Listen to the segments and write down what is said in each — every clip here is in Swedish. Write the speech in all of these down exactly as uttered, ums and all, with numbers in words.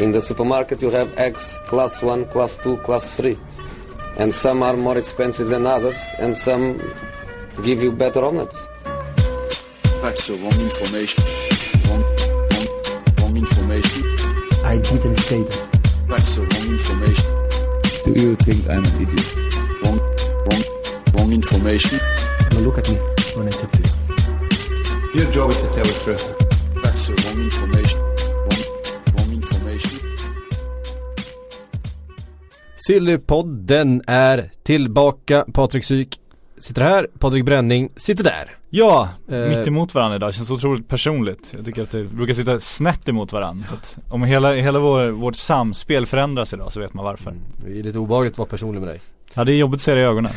In the supermarket you have eggs class one, class two, class three. And some are more expensive than others and some give you better omelets. That's the wrong information. Wrong, wrong, wrong information. I didn't say that. That's the wrong information. Do you think I'm an idiot? Wrong, wrong, wrong information. Now look at me when I talk to you. Your job is to tell the truth. That's the wrong information. Sillypodden är tillbaka. Patrik Syk sitter här, Patrik Bränning sitter där. Ja, eh. mitt emot varandra idag, känns otroligt personligt. Jag tycker att vi brukar sitta snett emot varandra. Så att om hela, hela vår, vårt samspel förändras idag så vet man varför. Mm. Det är lite obehagligt att vara personlig med dig. Ja, det är jobbigt att se dig i ögonen.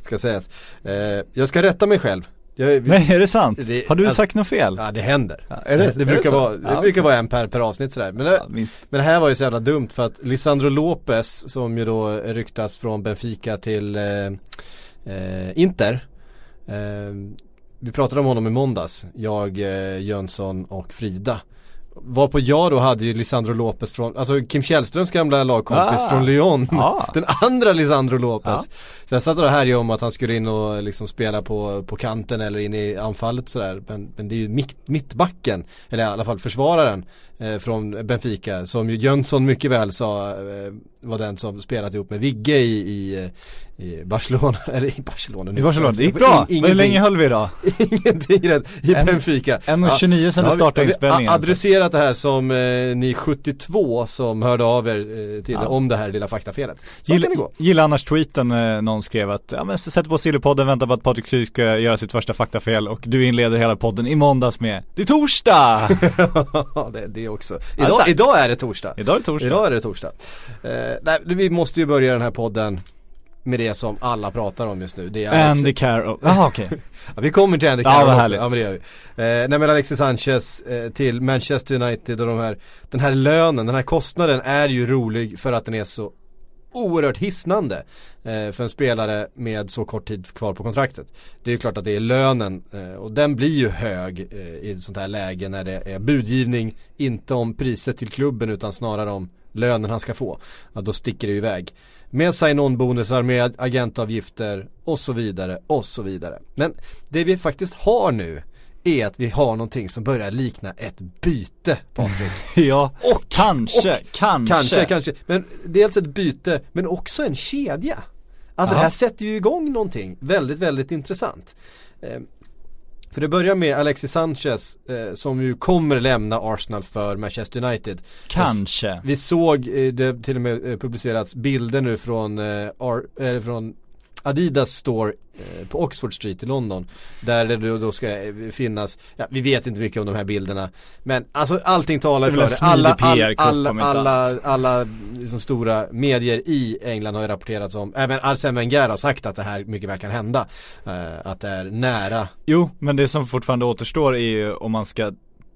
Ska sägas. Eh, jag ska rätta mig själv. Jag, vi, Nej, är det sant? Det, har du alltså, sagt något fel? Ja, det händer. Ja, är det, det, det, brukar, det, vara, det ja, brukar vara en per, per avsnitt sådär. Men, det, ja, men det här var ju så jävla dumt för att Lisandro López, som ju då ryktas från Benfica till eh, eh, Inter. Eh, vi pratade om honom i måndags. Jag, eh, Jönsson och Frida. Varpå jag då hade ju Lisandro López från, alltså Kim Källströms gamla lagkompis ah, från Lyon, ah. Den andra Lisandro López. Ah. Så jag satt och här ju om att han skulle in och liksom spela på, på kanten eller in i anfallet sådär. Men, men det är ju mitt, mittbacken, eller i alla fall försvararen eh, från Benfica, som ju Jönsson mycket väl sa eh, var den som spelat ihop med Vigge i, i i Barcelona, eller i Barcelona nu. I Barcelona, det gick bra. In, hur länge höll vi idag? Ingenting rätt i Benfica. en och tjugonio ja, sen det startade inspelningen. Adresserat det här som eh, ni sjuttiotvå som hörde av er eh, till ja. om det här lilla faktafelet. Gill, gilla annars tweeten eh, någon skrev att ja, men sätt på Sillypodden, vänta på att Patrik Syk ska göra sitt första faktafel och du inleder hela podden i måndags med det är torsdag! det, det också. Idag, alltså, idag är det torsdag. Idag är det torsdag. Idag är det torsdag. Eh, nej, vi måste ju börja den här podden med det som alla pratar om just nu. Det är Alexis... Andy Carroll. Ah, okay. ja, vi kommer till Andy Carroll ah, också. Ja, men det gör vi. Eh, nej, men Alexis Sanchez eh, till Manchester United och de här, den här lönen, den här kostnaden är ju rolig för att den är så oerhört hisnande eh, för en spelare med så kort tid kvar på kontraktet. Det är ju klart att det är lönen eh, och den blir ju hög eh, i ett sånt här läge när det är budgivning, inte om priset till klubben utan snarare om lönen han ska få. Ja, då sticker det ju iväg. Med sign-on-bonusar, med agentavgifter och så vidare och så vidare. Men det vi faktiskt har nu är att vi har någonting som börjar likna ett byte, Patrik. ja, och, kanske, och, kanske. Kanske, kanske. Men dels ett byte, men också en kedja. Alltså ja. Det här sätter ju igång någonting väldigt, väldigt intressant. Eh, För det börjar med Alexis Sanchez eh, som ju kommer lämna Arsenal för Manchester United. Kanske. Vi såg, eh, det till och med eh, publicerats bilder nu från, eh, Ar- eh, från Adidas store eh, på Oxford Street i London. Där det då, då ska finnas, ja, vi vet inte mycket om de här bilderna. Men alltså allting talar för det. Alla, alla, alla, alla, alla liksom stora medier i England har ju rapporterats om. Även Arsene Wenger har sagt att det här mycket väl kan hända. Eh, att det är nära. Jo, men det som fortfarande återstår är ju om man ska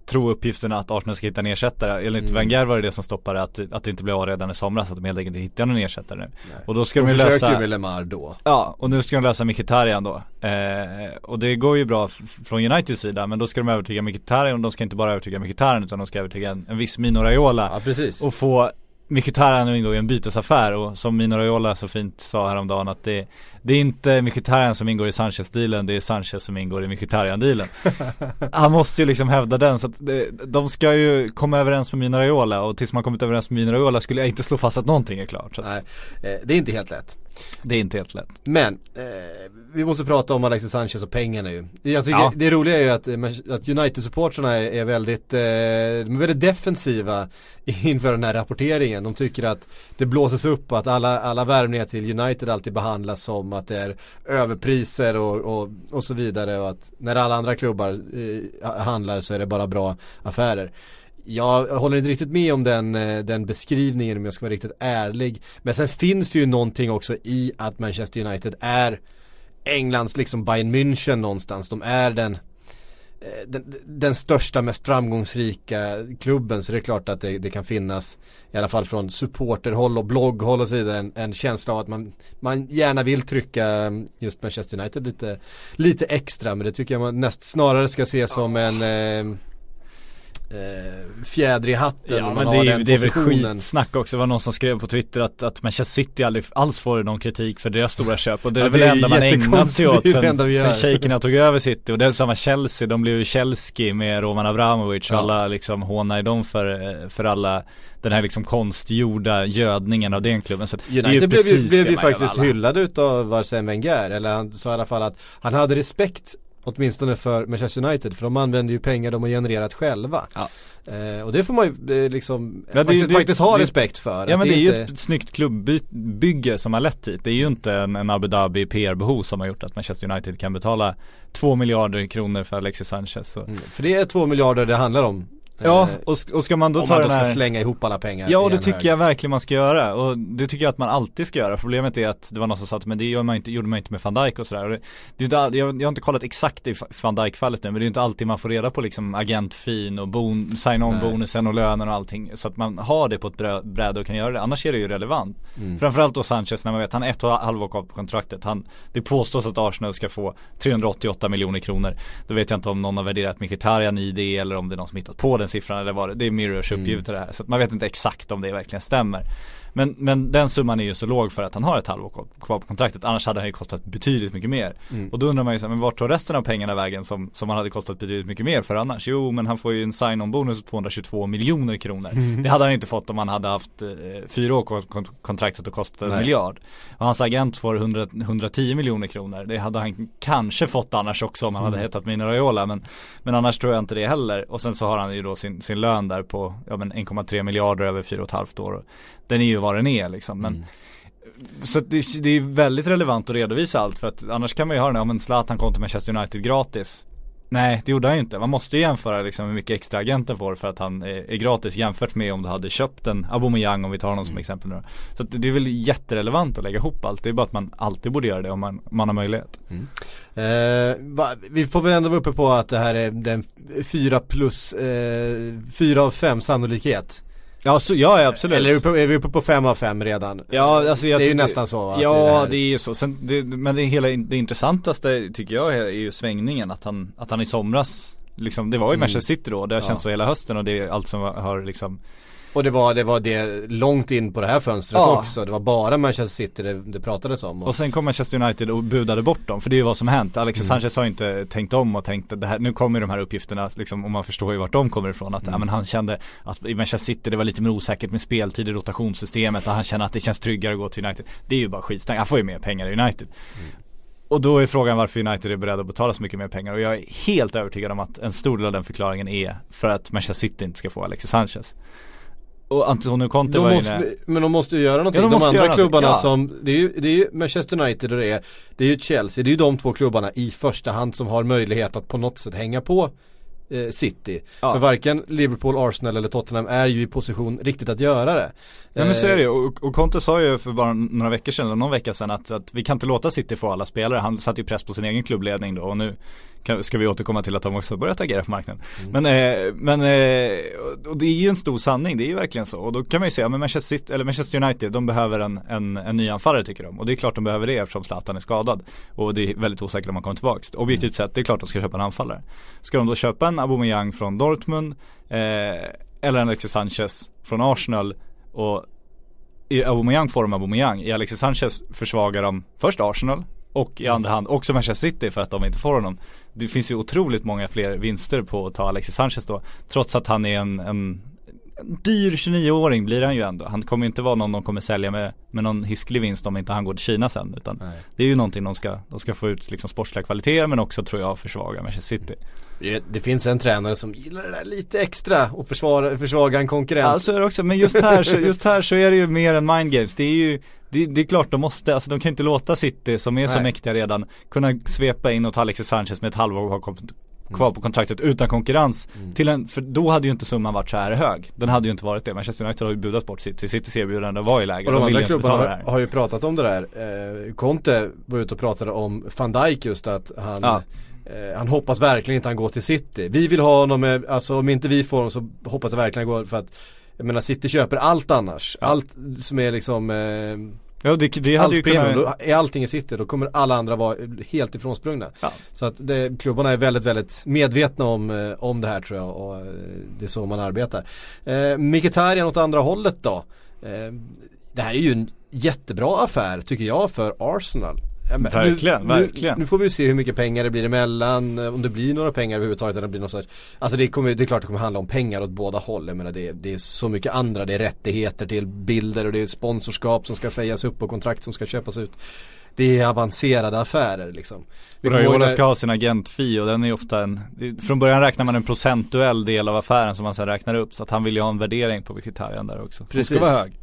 tro uppgifterna att Arsenal ska hitta en ersättare. Enligt mm. Wenger var det det som stoppade att, att det inte blev av redan i somras, att de helt enkelt inte hittade någon ersättare nu. Nej. Och då ska de, de försökte lösa... ju med Neymar då. Ja, och nu ska de lösa Mkhitaryan då. Eh, och det går ju bra f- från Uniteds sida, men då ska de övertyga Mkhitaryan, och de ska inte bara övertyga Mkhitaryan utan de ska övertyga en, en viss Mino Raiola. Ja, precis. Och få Mkhitaryan att ingå i en bytesaffär, och som Mino Raiola så fint sa häromdagen att det, det är inte Mkhitaryan som ingår i Sanchez-dealen, det är Sanchez som ingår i Mkhitaryan-dealen. Han måste ju liksom hävda den, så att det, de ska ju komma överens med Mino Raiola, och tills man kommit överens med Mino Raiola skulle jag inte slå fast att någonting är klart. Så att... Nej, det är inte helt lätt. Det är inte helt lätt. Men eh, vi måste prata om Alexis Sanchez och pengarna ju. Jag tycker ja. det roliga är ju att, att United-supporterna är, är väldigt, eh, de är väldigt defensiva inför den här rapporteringen. De tycker att det blåses upp och att alla, alla värvningar till United alltid behandlas som att det är överpriser och, och, och så vidare. Och att när alla andra klubbar eh, handlar så är det bara bra affärer. Jag håller inte riktigt med om den, den beskrivningen om jag ska vara riktigt ärlig. Men sen finns det ju någonting också i att Manchester United är Englands liksom Bayern München någonstans. De är den, den, den största, mest framgångsrika klubben. Så det är klart att det, det kan finnas, i alla fall från supporterhåll och blogghåll och så vidare, en, en känsla av att man, man gärna vill trycka just Manchester United lite, lite extra. Men det tycker jag man näst snarare ska se som en... Eh, Eh, fjäder i hatten. Ja, men det är, det är väl skitsnack också. Det var någon som skrev på Twitter att, att Manchester City aldrig alls får någon kritik för deras stora köp. Och det är ja, väl det enda man ägnat sig åt sen shakerna tog över City. Och det är samma Chelsea, de blev ju Chelsea med Roman Abramovich. Och ja. alla liksom hånar dem för, för alla den här liksom konstgjorda gödningen av den klubben. Så United det är ju blev ju, blev ju faktiskt hyllad utav Arsene Wenger. Eller han sa i alla fall att han hade respekt åtminstone för Manchester United, för de använder ju pengar de har genererat själva. Ja. Eh, och det får man ju eh, liksom ja, faktiskt, ju, faktiskt ju, ha respekt för. Ja, men det är inte... ju ett snyggt klubbbygge som har lett hit. Det är ju inte en, en Abu Dhabi P R-behov som har gjort att Manchester United kan betala två miljarder kronor för Alexis Sanchez. Så. Mm, för det är två miljarder det handlar om. Ja, och, och ska man då om ta man då ska här... slänga ihop alla pengar. Ja, och det tycker hög. jag verkligen man ska göra. Och det tycker jag att man alltid ska göra. Problemet är att det var någon som sa att men det gör man inte, gjorde man inte med Van Dijk och sådär. Jag, jag har inte kollat exakt i Van Dijk-fallet nu, men det är inte alltid man får reda på liksom agentfin och bon, sign-on-bonusen och lönen och allting. Så att man har det på ett bräde och kan göra det. Annars är det ju relevant. Mm. Framförallt då Sanchez, när man vet han är ett och ett halvt år kvar på kontraktet. Han, det påstås att Arsenal ska få trehundraåttioåtta miljoner kronor. Då vet jag inte om någon har värderat Mkhitaryan i det eller om det är någon som hittat på det. Den siffran eller vad det, det är Mirrors uppgift mm. det här, så att man vet inte exakt om det verkligen stämmer, men, men den summan är ju så låg för att han har ett halvår kvar på kontraktet, annars hade han ju kostat betydligt mycket mer mm. och då undrar man ju så här, men vart tar resten av pengarna vägen som, som han hade kostat betydligt mycket mer för annars? Jo, men han får ju en sign-on-bonus på tvåhundratjugotvå miljoner kronor mm. det hade han ju inte fått om han hade haft eh, fyra år kvar kontraktet och kostat en Nej. miljard, och hans agent får hundra, hundratio miljoner kronor, det hade han kanske fått annars också om han mm. hade hetat Mino Raiola, men, men annars tror jag inte det heller, och sen så har han ju då sin, sin lön där på ja, men en komma tre miljarder över fyra och ett halvt år. Den är ju vad den är liksom. Men, mm. så det, det är väldigt relevant att redovisa allt, för att annars kan man ju höra om en Zlatan kom till Manchester United gratis. Nej, det gjorde han ju inte. Man måste ju jämföra liksom hur mycket extra agenten får för att han är, är gratis jämfört med om du hade köpt en Aubameyang, om vi tar honom mm. som exempel nu. Så att det är väl jätterelevant att lägga ihop allt. Det är bara att man alltid borde göra det om man, man har möjlighet. Mm. Eh, va, vi får väl ändå vara uppe på att det här är den fyra plus eh, fyra av fem sannolikhet. Ja, så, ja, absolut. Eller är vi, på, är vi uppe på fem av fem redan? Ja, alltså jag det är ju nästan så. Va? Ja, det är, det det är ju så. Sen, det, men det, hela, det intressantaste tycker jag är ju svängningen. Att han, att han i somras, liksom, det var ju Manchester City då. Det har ja. känts så hela hösten och det är allt som har liksom... Och det var, det var det långt in på det här fönstret ja. också. Det var bara Manchester City det, det pratades om. Och... och sen kom Manchester United och budade bort dem. För det är ju vad som hänt. Alexis mm. Sanchez har inte tänkt om och tänkt att det här, nu kommer de här uppgifterna liksom, och man förstår ju vart de kommer ifrån. Att, mm. ja, men han kände att i Manchester City det var lite mer osäkert med speltid i rotationssystemet. Och han kände att det känns tryggare att gå till United. Det är ju bara skitstang. Han får ju mer pengar i United. Mm. Och då är frågan varför United är beredda att betala så mycket mer pengar. Och jag är helt övertygad om att en stor del av den förklaringen är för att Manchester City inte ska få Alexis Sanchez. Och Antonio Conte var inne. Men de måste ju göra någonting. Ja, de, de andra klubbarna ja. som det är, ju, det är ju Manchester United och det är, det är ju Chelsea. Det är ju de två klubbarna i första hand som har möjlighet att på något sätt hänga på eh, City. Ja. För varken Liverpool, Arsenal eller Tottenham är ju i position riktigt att göra det. Ja, men så är det. Och, och Conte sa ju för bara några veckor sedan eller någon vecka sedan att, att vi kan inte låta City få alla spelare. Han satt ju press på sin egen klubbledning då, och nu ska vi återkomma till att de också börjat agera på marknaden. Mm. Men, eh, men eh, och det är ju en stor sanning, det är ju verkligen så. Och då kan man ju säga, men Manchester City, eller Manchester United, de behöver en, en, en ny anfallare tycker de. Och det är klart de behöver det eftersom Zlatan är skadad. Och det är väldigt osäkert om man kommer tillbaka. Objektivt sett, det är klart de ska köpa en anfallare. Ska de då köpa en Aubameyang från Dortmund eh, eller en Alexis Sanchez från Arsenal, och i Aubameyang får de Aubameyang. I Alexis Sanchez försvagar de först Arsenal och i andra hand också Manchester City för att de inte får honom. Det finns ju otroligt många fler vinster på att ta Alexis Sanchez då, trots att han är en, en, en dyr tjugonioåring blir han ju ändå. Han kommer inte vara någon de kommer sälja med, med någon hisklig vinst om inte han går till Kina sen, utan Nej. det är ju någonting de ska, de ska få ut liksom sportsliga kvaliteter, men också tror jag försvaga Manchester City. Det finns en tränare som gillar det där lite extra och försvara, försvaga en konkurrent. Ja, så är det också, men just här, så, just här så är det ju mer än mind games. Det är ju Det, det är klart de måste, alltså de kan inte låta City som är Nej. så mäktiga redan kunna svepa in och ta Alexis Sanchez med ett halvår kvar på kontraktet utan konkurrens mm. till en, för då hade ju inte summan varit så här hög. Den hade ju inte varit det. Manchester United har ju budat bort City. Citys erbjudande var i läge. Och de, de andra klubbarna har, har ju pratat om det där. Eh, Conte var ute och pratade om Van Dijk, just att han... Ja. Han hoppas verkligen inte han går till City. Vi vill ha honom med, alltså om inte vi får honom så hoppas jag verkligen han går, för att jag menar City köper allt annars. Allt som är liksom eh, Ja, det, det hade ju kunnat... Är allting i City, då kommer alla andra vara helt ifrånsprungna. Ja. Så att det, klubbarna är väldigt, väldigt medvetna om, om det här, tror jag. Och det är så man arbetar. Eh, Mkhitaryan åt andra hållet då. Eh, det här är ju en jättebra affär, tycker jag, för Arsenal. Ja, men, verkligen, nu, verkligen. Nu, nu får vi se hur mycket pengar det blir emellan, om det blir några pengar överhuvudtaget, eller det blir något sådär. Alltså det, kommer, det är klart det kommer handla om pengar åt båda håll. Jag menar, det, det är så mycket andra, det är rättigheter till bilder och det är sponsorskap som ska sägas upp och kontrakt som ska köpas ut. Det är avancerade affärer liksom. Raiola ska ha sin agentfi och den är ofta en, från början räknar man en procentuell del av affären som man sedan räknar upp, så att han vill ju ha en värdering på Mkhitaryan där också. Precis. Som ska vara hög.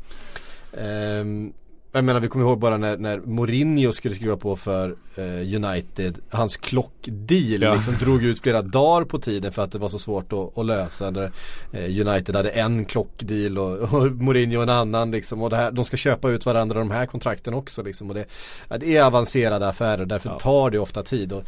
Um, Jag menar, vi kommer ihåg bara när, när Mourinho skulle skriva på för eh, United, hans klockdeal ja. liksom drog ut flera dagar på tiden för att det var så svårt att, att lösa. Där, eh, United hade en klockdeal och, och Mourinho en annan liksom, och det här, de ska köpa ut varandra de här kontrakten också liksom, och det, det är avancerade affärer, därför ja. tar det ofta tid. Och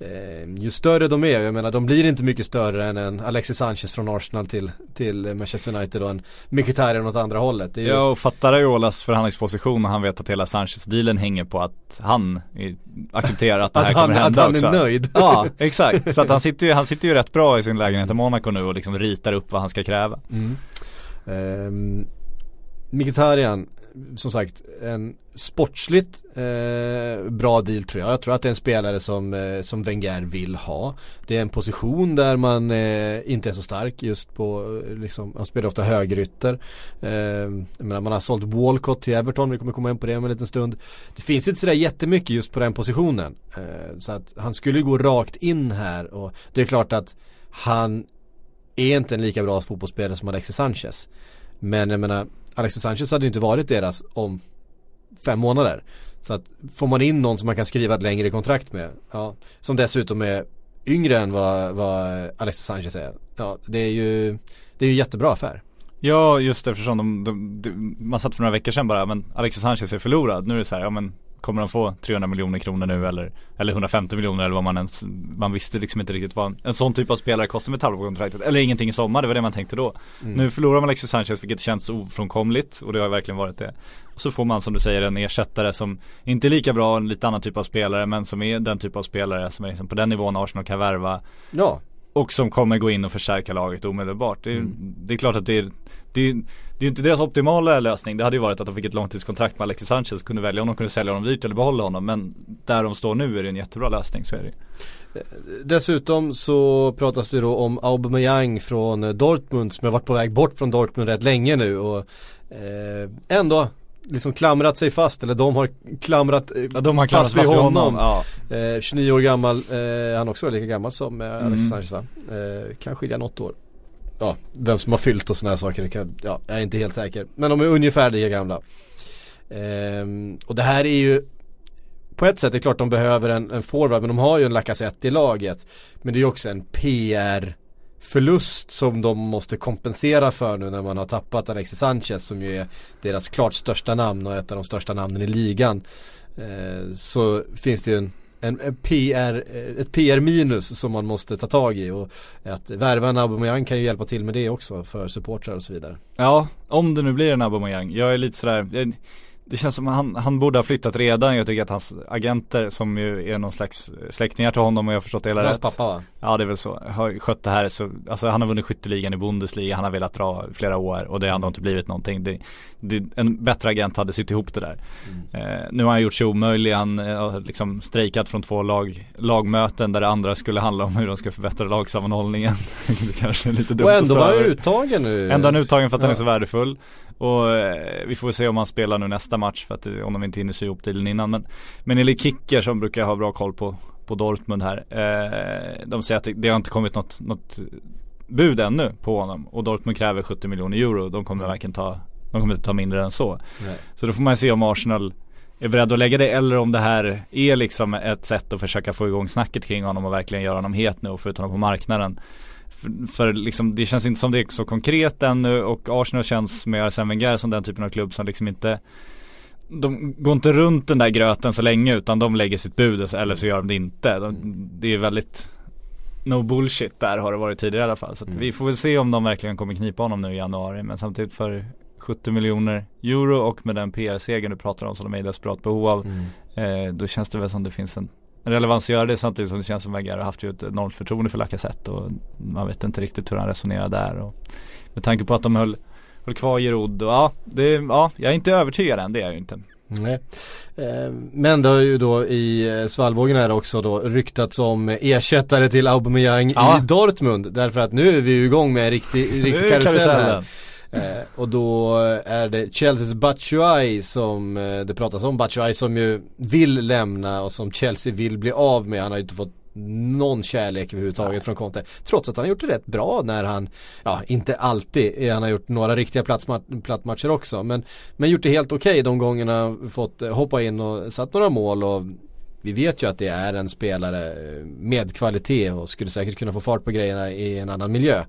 Eh, ju större de är, jag menar, de blir inte mycket större än en Alexis Sanchez från Arsenal till, till Manchester United och en Mkhitaryan åt andra hållet. Det är ju... Ja, och fattar Raiolas förhandlingsposition när han vet att hela Sanchez-dealen hänger på att han accepterar att det här att kommer han, hända att han också. Är nöjd. Ja, exakt. Så att han sitter ju, han sitter ju rätt bra i sin lägenhet i Monaco nu och liksom ritar upp vad han ska kräva. Mm. Eh, Mkhitaryan, som sagt, en sportsligt eh, bra deal, tror jag. Jag tror att det är en spelare som, eh, som Wenger vill ha. Det är en position där man eh, inte är så stark just på, liksom, han spelar ofta högerytter. Eh, jag menar, man har sålt Walcott till Everton, vi kommer komma in på det om en liten stund. Det finns inte sådär jättemycket just på den positionen. Eh, så att han skulle gå rakt in här, och det är klart att han är inte en lika bra fotbollsspelare som Alexis Sanchez. Men jag menar, Alexis Sanchez hade inte varit deras om fem månader. Så att får man in någon som man kan skriva ett längre kontrakt med, ja, som dessutom är yngre än vad, vad Alexis Sanchez är, ja, det är ju, det är ju jättebra affär. Ja, just det, eftersom de, de, de, man satt för några veckor sedan bara, men Alexis Sanchez är förlorad. Nu är det så här, ja men kommer de få trehundra miljoner kronor nu eller, eller hundrafemtio miljoner eller vad man ens, man visste liksom inte riktigt vad en sån typ av spelare kostar med talvkontraktet, eller ingenting i sommar, det var det man tänkte då. Mm. Nu förlorar man Alexis Sanchez, vilket känns ofrånkomligt, och det har verkligen varit det. Och så får man, som du säger, en ersättare som inte är lika bra, en lite annan typ av spelare, men som är den typ av spelare som är liksom på den nivån Arsenal kan värva. Ja. Och som kommer gå in och förstärka laget omedelbart. Det är, mm. det är klart att det är, det är, det är inte deras optimala lösning. Det hade ju varit att de fick ett långtidskontrakt med Alexis Sanchez, kunde välja om de kunde sälja honom dyrt eller behålla honom. Men där de står nu är det en jättebra lösning, så är det. Dessutom så pratas det då om Aubameyang från Dortmund, som har varit på väg bort från Dortmund rätt länge nu. Och eh, ändå liksom klamrat sig fast, eller de har klamrat, ja, de har klamrat fast vid honom, honom. Ja. Eh, tjugonio år gammal, eh, han också är lika gammal som eh, mm. Alexis Sanchez, va? Eh, kan skilja något år, ja, vem som har fyllt och såna här saker kan, ja, jag är inte helt säker, men de är ungefär lika gamla. Eh, och det här är ju på ett sätt, det är klart de behöver en, en forward, men de har ju en Lacazette i laget, men det är ju också en P R förlust som de måste kompensera för nu när man har tappat Alexis Sanchez, som ju är deras klart största namn och ett av de största namnen i ligan. Eh, så finns det ju en, en, en P R, ett P R-minus som man måste ta tag i, och att värva en Aubameyang kan ju hjälpa till med det också för supportrar och så vidare. Ja, om det nu blir en Aubameyang. Jag är lite sådär... Jag... Det känns som att han, han borde ha flyttat redan. Jag tycker att hans agenter, som ju är någon slags släktingar till honom, och jag har förstått det hela rätt. Pappa, va? Ja, det är väl så. Har skött det här. Så, alltså, han har vunnit skytteligan i Bundesliga. Han har velat dra flera år och det har inte blivit någonting. Det, det, en bättre agent hade suttit ihop det där. Mm. Eh, nu har han gjort sig omöjlig. Han har eh, liksom strejkat från två lag, lagmöten där det andra skulle handla om hur de ska förbättra lagsammanhållningen. Det kanske är lite dumt. Och ändå var uttagen nu. Ändå han uttagen för att ja. han är så värdefull. Och eh, vi får se om han spelar nu nästa match, för att om de inte hinner sy ihop tiden innan, men men Eli Kicker, som brukar ha bra koll på på Dortmund här, eh, de säger att det, det har inte kommit något något bud ännu på honom, och Dortmund kräver sjuttio miljoner euro. De kommer verkligen ta de kommer inte ta mindre än så. Nej. Så då får man se om Arsenal är beredd att lägga det, eller om det här är liksom ett sätt att försöka få igång snacket kring honom och verkligen göra honom het nu och få ut honom på marknaden. För, för liksom, det känns inte som det är så konkret ännu, och Arsenal känns med Arsene Wenger som den typen av klubb som liksom inte, de går inte runt den där gröten så länge, utan de lägger sitt bud, eller så gör de det inte. De, det är väldigt no bullshit där, har det varit tidigare i alla fall. Så att mm. vi får väl se om de verkligen kommer knipa honom nu i januari, men samtidigt för sjuttio miljoner euro, och med den P R-segern du pratar om som de är i desperat behov av, mm. eh, då känns det väl som det finns en relevans att göra det, samtidigt som det känns som Wenger har haft ju ett enormt förtroende för Lacazette och man vet inte riktigt hur han resonerar där, och med tanke på att de höll, höll kvar Giroud och ja, det, ja, jag är inte övertygad än, det är jag ju inte. Nej. Men det har ju då i svallvågen här också då ryktats om ersättare till Aubameyang ja. i Dortmund, därför att nu är vi ju igång med en riktig, riktig karusell här. Och då är det Chelseas Batshuayi som det pratas om, Batshuayi som ju vill lämna och som Chelsea vill bli av med. Han har ju inte fått någon kärlek överhuvudtaget ja. från Conte, trots att han har gjort det rätt bra när han, ja inte alltid, han har gjort några riktiga platsma- plattmatcher också, men, men gjort det helt okej okay de gångerna, fått hoppa in och satt några mål, och vi vet ju att det är en spelare med kvalitet och skulle säkert kunna få fart på grejerna i en annan miljö.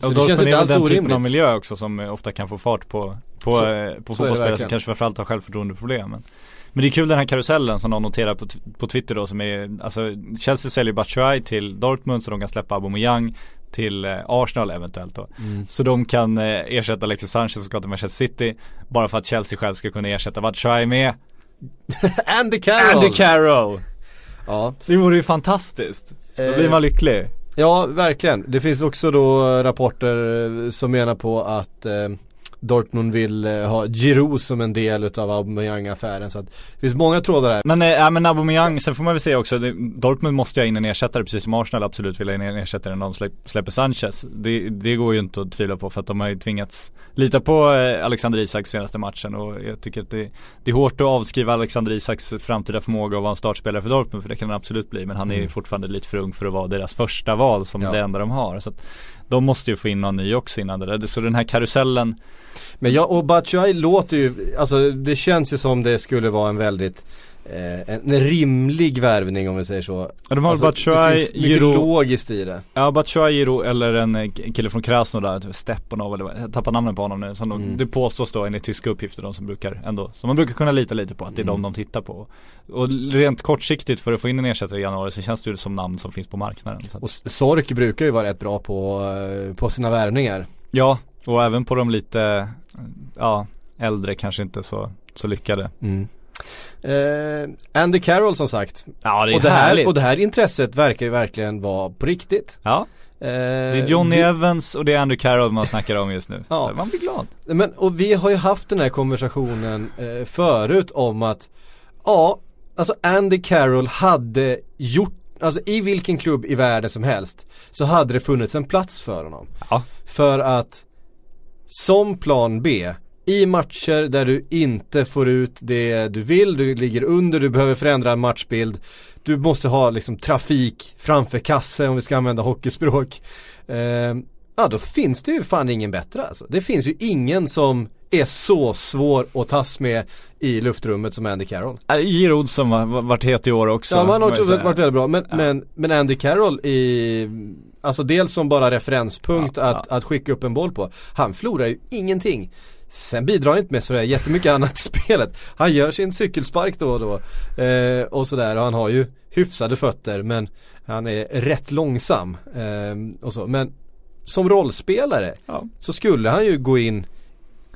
Så och det känns inte alls den orimligt. Typen av miljö också som ofta kan få fart på, på, så, på så fotbollsspelare som kanske framförallt har självförtroendeproblem. Men, men det är kul den här karusellen som någon noterar på, på Twitter då, som är, alltså, Chelsea säljer Batshuayi till Dortmund så de kan släppa Aubameyang till Arsenal eventuellt då. Mm. Så de kan ersätta Alexis Sanchez som ska till Manchester City, bara för att Chelsea själv ska kunna ersätta Batshuayi med Andy Carroll. Andy Carroll. Ja. Det vore ju fantastiskt. Då blir man lycklig. Ja, verkligen. Det finns också då rapporter som menar på att eh, Dortmund vill eh, ha Giroud som en del utav Aubameyang-affären, så att det finns många trådar där. Men, eh, men Aubameyang, sen får man väl säga också det, Dortmund måste ju ha in en ersättare, precis som Arsenal absolut vill ha in en ersättare när de slä- släpper Sanchez. Det, det går ju inte att tvivla på, för att de har ju tvingats lita på eh, Alexander Isaks senaste matchen, och jag tycker att det, det är hårt att avskriva Alexander Isaks framtida förmåga att vara en startspelare för Dortmund, för det kan han absolut bli, men han mm. är ju fortfarande lite för ung för att vara deras första val som ja. det enda de har, så att de måste ju få in någon ny också innan det där. Så den här karusellen. Men ja, och Batshuayi låter ju, alltså det känns ju som det skulle vara en väldigt eh, en rimlig värvning om vi säger så. Ja, de har alltså, Batshuayi, det finns mycket Giro, logiskt i det. Ja, Batshuayi Giro, eller en kille från Krasnodar, typ Stepanov, eller jag tappar namnen på honom nu, som de, mm. det påstås då enligt tyska uppgifter, de som brukar ändå, som man brukar kunna lita lite på att det är mm. de de tittar på. Och rent kortsiktigt för att få in en ersättare i januari så känns det ju som namn som finns på marknaden. Så att... Och Sork brukar ju vara rätt bra på, på sina värvningar. Ja. Och även på de lite ja, äldre, kanske inte så, så lyckade. Mm. Eh, Andy Carroll som sagt. Ja, det är och, det här, och det här intresset verkar ju verkligen vara på riktigt. Ja. Eh, det är Johnny vi... Evans och det är Andy Carroll man snackar om just nu. Ja. Man blir glad. Men, och vi har ju haft den här konversationen eh, förut om att ja, alltså Andy Carroll hade gjort, alltså i vilken klubb i världen som helst så hade det funnits en plats för honom. Ja. För att som plan B i matcher där du inte får ut det du vill, du ligger under, du behöver förändra matchbild, du måste ha liksom trafik framför kasse om vi ska använda hockeyspråk, eh, ja då finns det ju fan ingen bättre alltså. Det finns ju ingen som är så svår att tas med i luftrummet som Andy Carroll. Giroud som har varit het i år också. Ja, han har också varit väldigt bra, men, ja. men, men Andy Carroll i, alltså dels som bara referenspunkt ja, att, ja. att skicka upp en boll på. Han förlorar ju ingenting. Sen bidrar han inte med sådär jättemycket annat spelet. Han gör sin cykelspark då och då. Eh, och sådär. Och han har ju hyfsade fötter, men han är rätt långsam. Eh, och så. Men som rollspelare ja. så skulle han ju gå in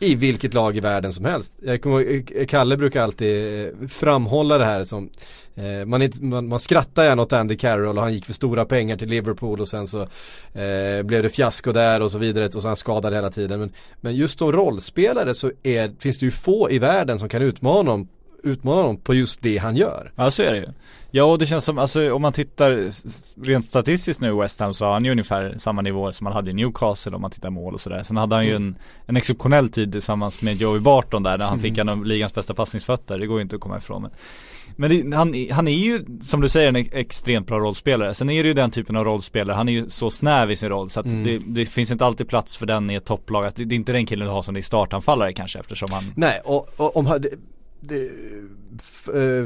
i vilket lag i världen som helst. Jag kommer, Kalle brukar alltid framhålla det här som eh, man, inte, man, man skrattar gärna åt Andy Carroll och han gick för stora pengar till Liverpool och sen så eh, blev det fiasko där och så vidare, och så han skadade hela tiden. Men, men just som rollspelare så är, finns det ju få i världen som kan utmana honom, utmana honom på just det han gör. Ja, så är det ju. Ja, och det känns som, alltså, om man tittar rent statistiskt nu i West Ham så har han ju ungefär samma nivå som han hade i Newcastle om man tittar mål och sådär. Sen hade han ju en, en exceptionell tid tillsammans med Joey Barton där, när han fick en av ligans bästa passningsfötter. Det går ju inte att komma ifrån. Men, men det, han, han är ju, som du säger, en extremt bra rollspelare. Sen är det ju den typen av rollspelare. Han är ju så snäv i sin roll så att mm. det, det finns inte alltid plats för den i ett topplag. Att det, det är inte den killen du har som det är startanfallare kanske, eftersom han... Nej, och, och om han... Det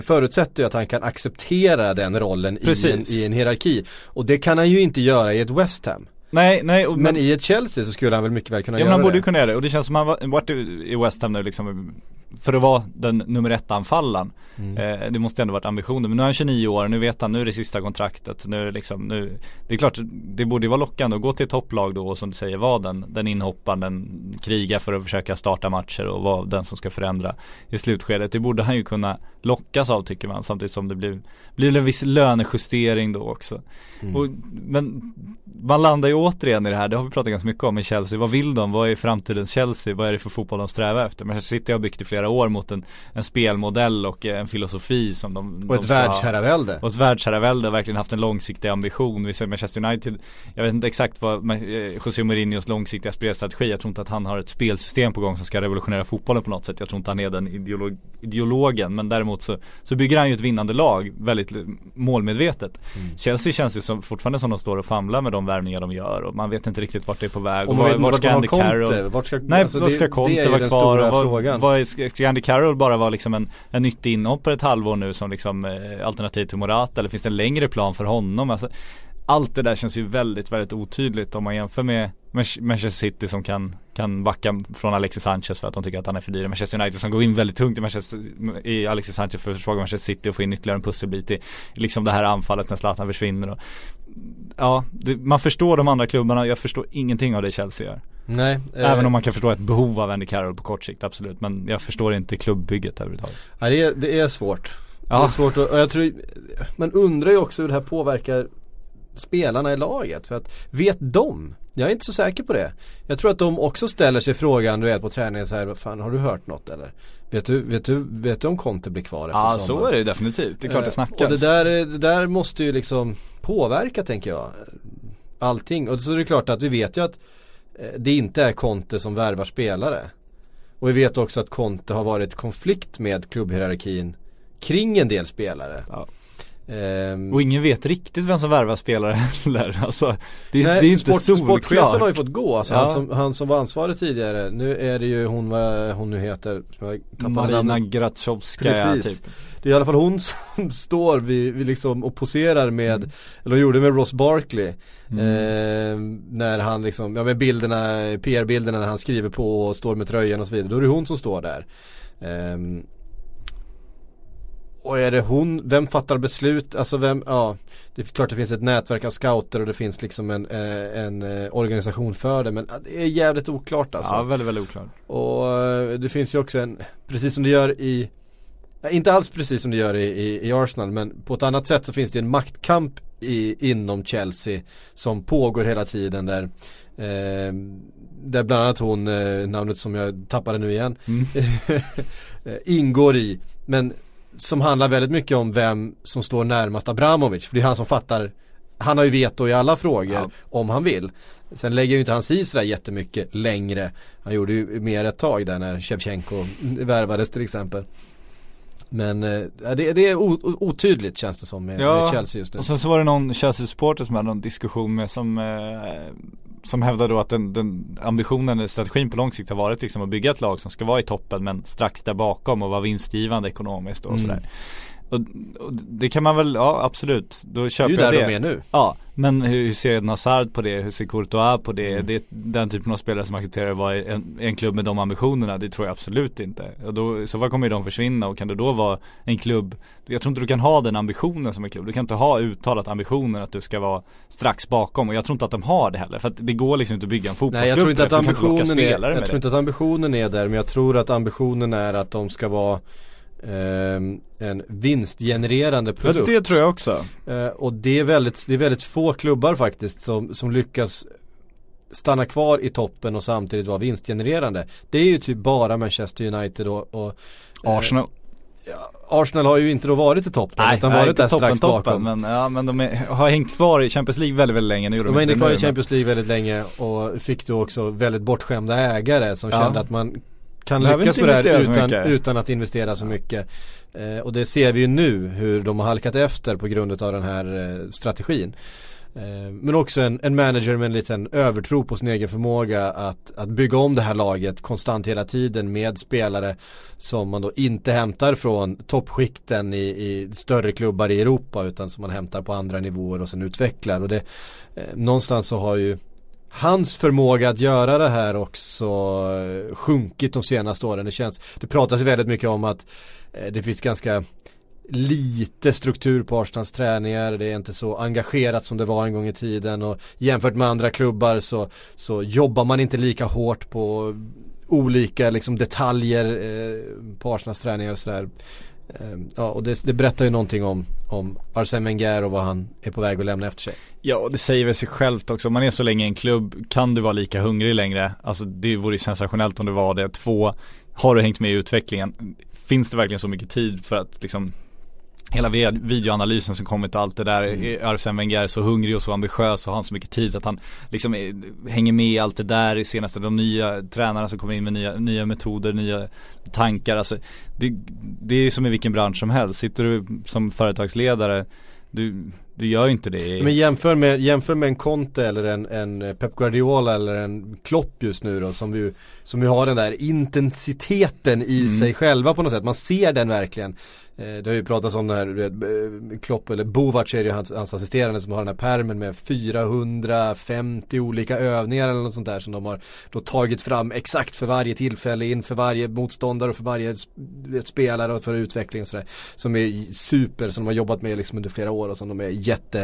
förutsätter ju att han kan acceptera den rollen i en, i en hierarki, och det kan han ju inte göra i ett West Ham. Nej, nej, och, men, men i ett Chelsea så skulle han väl mycket väl kunna ja, göra det. Ja, men han borde ju kunna göra det, och det känns som han varit i West Ham nu liksom för att vara den nummer ett anfallaren. Mm. Eh, det måste ändå varit ambitionen. Men nu är han tjugonio år, nu vet han, nu är det sista kontraktet. Nu är det, liksom, nu, det är klart, det borde ju vara lockande att gå till ett topplag då och som du säger vara den, den inhopparen, kriga för att försöka starta matcher och vara den som ska förändra i slutskedet. Det borde han ju kunna lockas av, tycker man, samtidigt som det blir, blir en viss lönejustering då också. Mm. Och, men man landar ju återigen i det här, det har vi pratat ganska mycket om i Chelsea. Vad vill de? Vad är framtidens Chelsea? Vad är det för fotboll de strävar efter? Men Chelsea har byggt i flera år mot en, en spelmodell och en filosofi som de, och ett världsherravälde. Och ett världsherravälde har verkligen haft en långsiktig ambition. Vi ser Manchester United, jag vet inte exakt vad Jose Mourinhos långsiktiga spelstrategi, jag tror inte att han har ett spelsystem på gång som ska revolutionera fotbollen på något sätt. Jag tror inte han är den ideolog, ideologen, men däremot så, så bygger han ju ett vinnande lag väldigt målmedvetet. Mm. Chelsea känns ju som, fortfarande som de står och famlar med de värvningar de gör och man vet inte riktigt vart det är på väg. Och vart, vart ska Andy Carroll? Vart ska, nej, alltså, vart ska Conte vara kvar? Vad, vad, ska Andy Carroll bara vara liksom en, en nyttig inhoppare ett halvår nu som liksom, eh, alternativ till Morata, eller finns det en längre plan för honom? Alltså, allt det där känns ju väldigt, väldigt otydligt om man jämför med Manchester City som kan, kan backa från Alexis Sanchez för att de tycker att han är för dyr. Manchester United som går in väldigt tungt i, Manchester, i Alexis Sanchez för att försvaga Manchester City och få in ytterligare en pusselbit i liksom det här anfallet när Zlatan försvinner. Och, ja, det, man förstår de andra klubbarna. Jag förstår ingenting av det Chelsea gör. Nej, eh, även om man kan förstå ett behov av Andy Carroll på kort sikt, absolut. Men jag förstår inte klubbbygget överhuvudtaget. Nej, det, är, det är svårt. Ja. Det är svårt att, och jag tror, man undrar ju också hur det här påverkar spelarna i laget. För att, vet de? Jag är inte så säker på det. Jag tror att de också ställer sig frågan, du vet, på träningen så här, vad fan, har du hört något eller? Vet du, vet du, vet du om Conte blir kvar efter sommaren? Ja, så är det definitivt. Det är klart det snackas. Och det där, det där måste ju liksom påverka, tänker jag, allting. Och så är det klart att vi vet ju att det inte är Conte som värvar spelare. Och vi vet också att Conte har varit i konflikt med klubbhierarkin kring en del spelare. Ja. Um, och ingen vet riktigt vem som värvar spelare heller. Alltså, det, nej, det är inte sport, solklart. Sportchefen har ju fått gå, alltså, ja. han, som, han som var ansvarig tidigare. Nu är det ju hon, vad hon nu heter, Marina Gratzowska, typ. Det är i alla fall hon som står vid, vid liksom och poserar med, mm. eller gjorde med Ross Barkley, mm. eh, när han liksom, ja, med bilderna, P R-bilderna när han skriver på och står med tröjan och så vidare. Då är det hon som står där. Ehm Och är det hon, vem fattar beslut? Alltså vem, ja, det är klart det finns ett nätverk av scouter och det finns liksom en, en organisation för det, men det är jävligt oklart alltså. Ja, väldigt, väldigt oklart. Och det finns ju också en, precis som det gör i, inte alls precis som det gör i, i, i Arsenal, men på ett annat sätt så finns det en maktkamp i, inom Chelsea som pågår hela tiden där. Eh, där bland annat hon, eh, namnet som jag tappade nu igen, mm. ingår i, men som handlar väldigt mycket om vem som står närmast Abramovic, för det är han som fattar, han har ju veto i alla frågor, ja. Om han vill. Sen lägger ju inte han sig sådär jättemycket längre. Han gjorde ju mer ett tag där när Shevchenko värvades till exempel. Men äh, det, det är otydligt känns det som med, ja, med Chelsea just nu. Och sen så var det någon Chelsea-supporter som hade någon diskussion med som, eh, som hävdade då att den, den ambitionen eller strategin på lång sikt har varit liksom att bygga ett lag som ska vara i toppen men strax där bakom och vara vinstgivande ekonomiskt och mm. sådär. Och, och det kan man väl, ja absolut, då köper jag det. Det är ju där de är nu. Ja, men hur, hur ser Hazard på det? Hur ser Courtois på det? Mm. Det är den typen av spelare som accepterar att vara i en, en klubb med de ambitionerna. Det tror jag absolut inte. Och då, så vad kommer ju de försvinna? Och kan det då vara en klubb? Jag tror inte du kan ha den ambitionen som en klubb. Du kan inte ha uttalat ambitionen att du ska vara strax bakom. Och jag tror inte att de har det heller. För att det går liksom inte att bygga en fotbollsklubb. Nej, jag tror inte att ambitionen, är, jag tror inte att ambitionen är där. Men jag tror att ambitionen är att de ska vara en vinstgenererande produkt. Ja, det tror jag också. Och det är väldigt, det är väldigt få klubbar faktiskt som, som lyckas stanna kvar i toppen och samtidigt vara vinstgenererande. Det är ju typ bara Manchester United och, och Arsenal. Ja, Arsenal har ju inte då varit i toppen, nej, utan varit där strax toppen, bakom. Men, ja, men de är, har hängt kvar i Champions League väldigt, väldigt länge. Nu de har hängt kvar i Champions League väldigt länge och fick då också väldigt bortskämda ägare som, ja, kände att man kan lyckas med det utan, utan att investera så mycket. Eh, och det ser vi ju nu hur de har halkat efter på grund av den här eh, strategin. Eh, men också en, en manager med en liten övertro på sin egen förmåga att, att bygga om det här laget konstant hela tiden med spelare som man då inte hämtar från toppskikten i, i större klubbar i Europa utan som man hämtar på andra nivåer och sen utvecklar. Och det, eh, någonstans så har ju hans förmåga att göra det här också sjunkit de senaste åren. Det känns, det pratas väldigt mycket om att det finns ganska lite struktur på Arsenals träningar. Det är inte så engagerat som det var en gång i tiden, och jämfört med andra klubbar så, så jobbar man inte lika hårt på olika liksom detaljer eh, på Arsenals träningar och sådär. Ja, och det, det berättar ju någonting om, om Arsene Wenger och vad han är på väg att lämna efter sig. Ja, och det säger väl sig självt också. Om man är så länge i en klubb, kan du vara lika hungrig längre? Alltså det vore ju sensationellt om det var det. Två, har du hängt med i utvecklingen? Finns det verkligen så mycket tid för att liksom hela videoanalysen som kommit och allt det där, mm. Arsene Wenger är så hungrig och så ambitiös och har så mycket tid så att han liksom är, hänger med i allt det där, i senaste de nya tränarna som kommer in med nya, nya metoder, nya tankar. Alltså, det, det är som i vilken bransch som helst. Sitter du som företagsledare, du, du gör ju inte det. Men jämför med, jämför med en Conte eller en, en Pep Guardiola eller en Klopp just nu då, som vi, som vi har den där intensiteten i mm. sig själva på något sätt. Man ser den verkligen. Det har ju pratats om den här, du vet, Klopp eller Bovac är ju hans, hans assisterande som har den här pärmen med fyrahundrafemtio olika övningar eller något sånt där som de har då tagit fram exakt för varje tillfälle, inför varje motståndare och för varje spelare och för utveckling och sådär, som är super, som de har jobbat med liksom under flera år och som de är jätte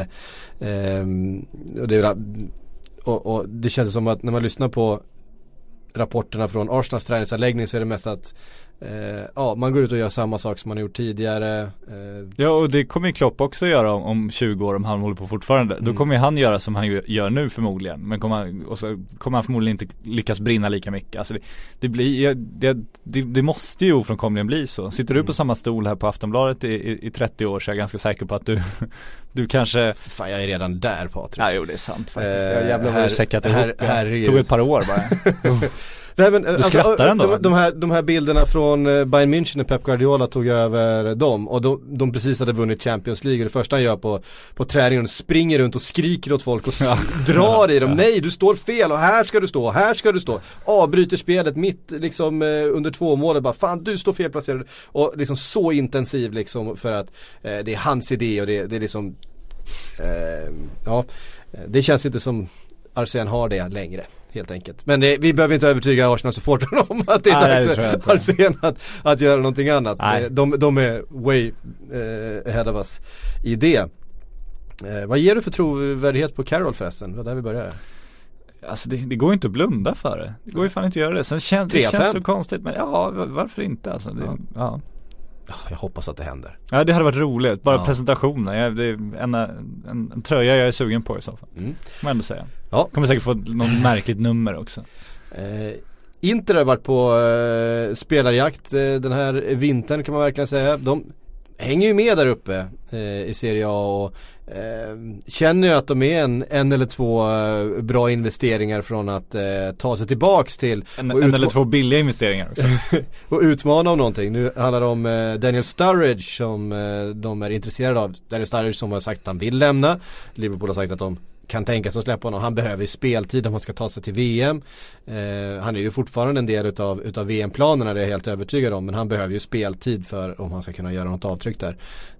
eh, och, det är, och, och det känns som att när man lyssnar på rapporterna från Arsenals träningsanläggning så är det mest att eh, ja, man går ut och gör samma sak som man har gjort tidigare. Eh. Ja, och det kommer ju Klopp också göra om, om tjugo år, om han håller på fortfarande. Mm. Då kommer han göra som han gör nu förmodligen, men kommer han, och så kommer han förmodligen inte lyckas brinna lika mycket. Alltså det, det, blir, det, det, det måste ju ofrånkomligen bli så. Sitter du på samma stol här på Aftonbladet i, i, i trettio år så är jag ganska säker på att du du kanske... Fan, jag är redan där, Patrik. Nej, jo, det är sant faktiskt. Eh, jag jävlar har du säckat ihop. Här, här det tog ett par år bara. Nej, men, du alltså, skrattar ändå. De, de, här, de här bilderna från Bayern München när Pep Guardiola tog över dem, och de, de precis hade vunnit Champions League, och det första han gör på, på träningen springer runt och skriker åt folk och s- ja. drar i dem. Ja. Nej, du står fel och här ska du stå, här ska du stå. Avbryter spelet mitt liksom, under två mål, bara fan, du står felplacerad. Och liksom så intensiv liksom, för att eh, det är hans idé och det, det är liksom eh, ja, det känns inte som Arsene har det längre, helt enkelt. Men det, vi behöver inte övertyga Arsenal-supporterna om att det är dags för Arsene att, att göra någonting annat. De, de är way eh, ahead of us i det. Eh, vad ger du för trovärdighet på Carroll förresten? Det var där vi började. Alltså det, det går inte att blunda för det. Det går ju fan inte att göra det. Sen känns, det känns så konstigt, men ja, varför inte? Alltså, det, ja. Ja. Jag hoppas att det händer. Ja, det hade varit roligt. Bara ja. presentationen. Jag, det är en, en, en tröja jag är sugen på i så fall. Mm. Man ändå säga. Ja. Kommer säkert få något märkligt nummer också. Eh, Inter har varit på eh, spelarjakt eh, den här vintern, kan man verkligen säga. De hänger ju med där uppe eh, i Serie A och eh, känner ju att de är en, en eller två eh, bra investeringar från att eh, ta sig tillbaks till en, utma- en eller två billiga investeringar också. Och utmana om någonting. Nu handlar det om eh, Daniel Sturridge som eh, de är intresserade av. Daniel Sturridge som har sagt att han vill lämna. Liverpool har sagt att de kan tänka sig att släppa honom. Han behöver ju speltid om han ska ta sig till V M. Eh, han är ju fortfarande en del utav, utav V M-planerna, det är jag helt övertygad om. Men han behöver ju speltid för om han ska kunna göra något avtryck där.